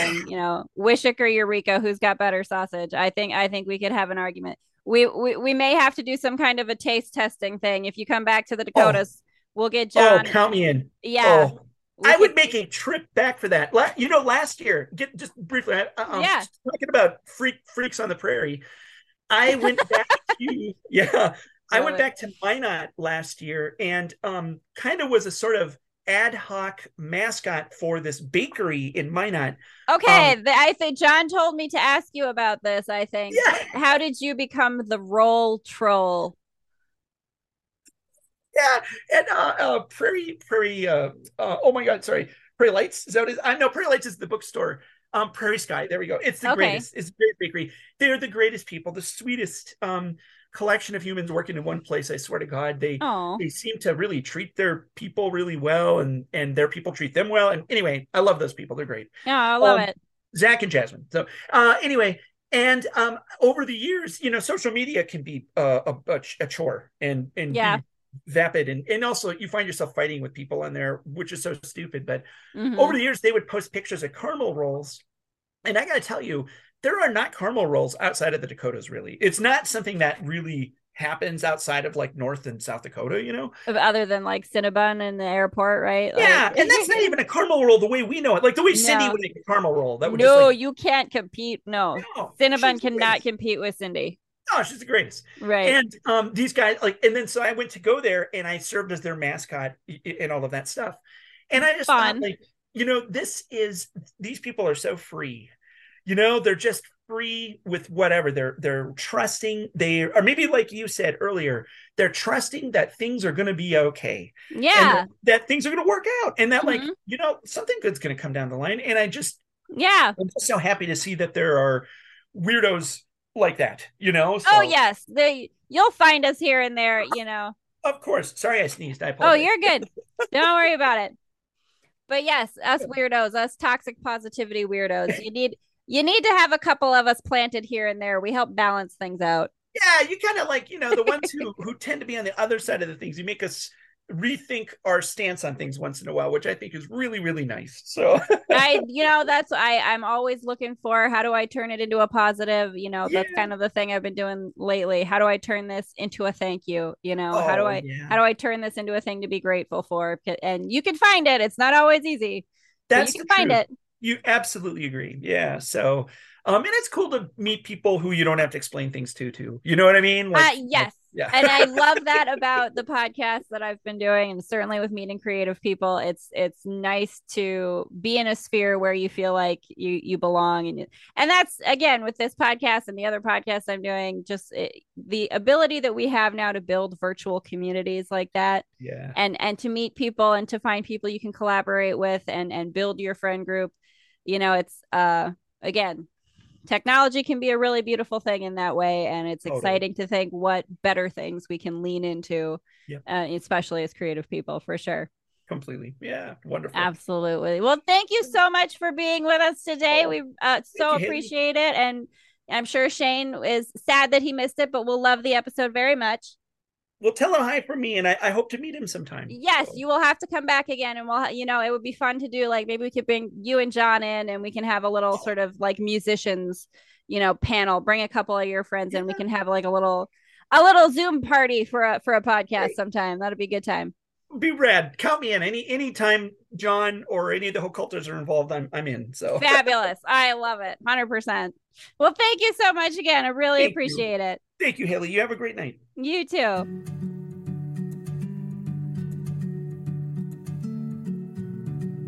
Wishek or Eureka, who's got better sausage? I think we could have an argument. We may have to do some kind of a taste testing thing. If you come back to the Dakotas, we'll get John. Oh, count me in. Yeah. Oh, I would make a trip back for that. Last year, just briefly, talking about freaks on the prairie. I went back to, back to Minot last year and kind of was a sort of ad hoc mascot for this bakery in Minot. Okay. I think John told me to ask you about this, I think. Yeah. How did you become the roll troll? Yeah, and Prairie Lights. Is that what it is? No, Prairie Lights is the bookstore. Prairie Sky. There we go. It's the greatest. It's the greatest bakery. They're the greatest people. The sweetest collection of humans working in one place. I swear to God, they seem to really treat their people really well, and their people treat them well. And anyway, I love those people. They're great. Yeah, I love it. Zach and Jasmine. So anyway. And over the years, social media can be a chore and vapid, and also you find yourself fighting with people on there, which is so stupid, but over the years they would post pictures of caramel rolls, and I gotta tell you, there are not caramel rolls outside of the Dakotas. Really, it's not something that really happens outside of North and South Dakota, other than Cinnabon in the airport, right? And that's not even a caramel roll the way we know it, the way Cindy would make a caramel roll. That would you can't compete. No, Cinnabon cannot compete with Cindy. Oh, she's the greatest. Right. And these guys so I went to go there and I served as their mascot and all of that stuff. And I just thought these people are so free, they're just free with whatever they're trusting. They are, maybe like you said earlier, they're trusting that things are going to be okay. Yeah. And that things are going to work out. And that something good's going to come down the line. And I just, I'm just so happy to see that there are weirdos like that, So. Oh yes, you'll find us here and there, Of course. Sorry, I sneezed. I apologize. Oh, you're good. Don't worry about it. But yes, us weirdos, us toxic positivity weirdos. You need to have a couple of us planted here and there. We help balance things out. Yeah, you kind of the ones who tend to be on the other side of the things. You make us rethink our stance on things once in a while, which I think is really, really nice. So I'm always looking for, how do I turn it into a positive? That's kind of the thing I've been doing lately. How do I turn this into a thank you? How do I turn this into a thing to be grateful for? And you can find it. It's not always easy. That's you can find it. You absolutely agree. Yeah. So, and it's cool to meet people who you don't have to explain things to, you know what I mean? Yes. Yeah. And I love that about the podcast that I've been doing, and certainly with meeting creative people, it's nice to be in a sphere where you feel like you belong. And that's, again, with this podcast and the other podcasts I'm doing, just the ability that we have now to build virtual communities like that. Yeah. And to meet people and to find people you can collaborate with and build your friend group. It's, again, technology can be a really beautiful thing in that way. And it's exciting to think what better things we can lean into, especially as creative people, for sure. Completely. Yeah. Wonderful. Absolutely. Well, thank you so much for being with us today. We so appreciate it. And I'm sure Shane is sad that he missed it, but we'll love the episode very much. Well, tell him hi from me, and I hope to meet him sometime. Yes, you will have to come back again, and we'll, it would be fun to do, like, maybe we could bring you and John in, and we can have a little sort of like musicians, panel. Bring a couple of your friends, and we can have like a little Zoom party for a podcast sometime. That'd be a good time. Be rad. Count me in any time John or any of the Hoculters are involved. I'm in. So fabulous. I love it. 100%. Well, thank you so much again. I really appreciate it. Thank you, Haley. You have a great night. You too.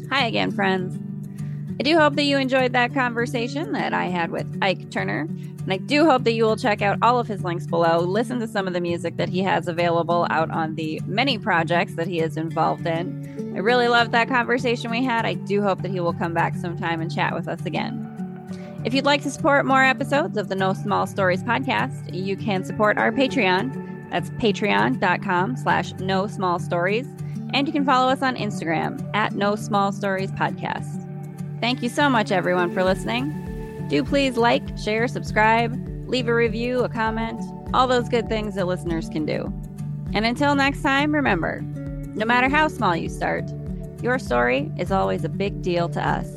Hi again, friends. I do hope that you enjoyed that conversation that I had with Ike Turner. And I do hope that you will check out all of his links below. Listen to some of the music that he has available out on the many projects that he is involved in. I really loved that conversation we had. I do hope that he will come back sometime and chat with us again. If you'd like to support more episodes of the No Small Stories podcast, you can support our Patreon. That's patreon.com/NoSmallStories. And you can follow us on Instagram @NoSmallStoriesPodcast. Thank you so much, everyone, for listening. Do please like, share, subscribe, leave a review, a comment, all those good things that listeners can do. And until next time, remember, no matter how small you start, your story is always a big deal to us.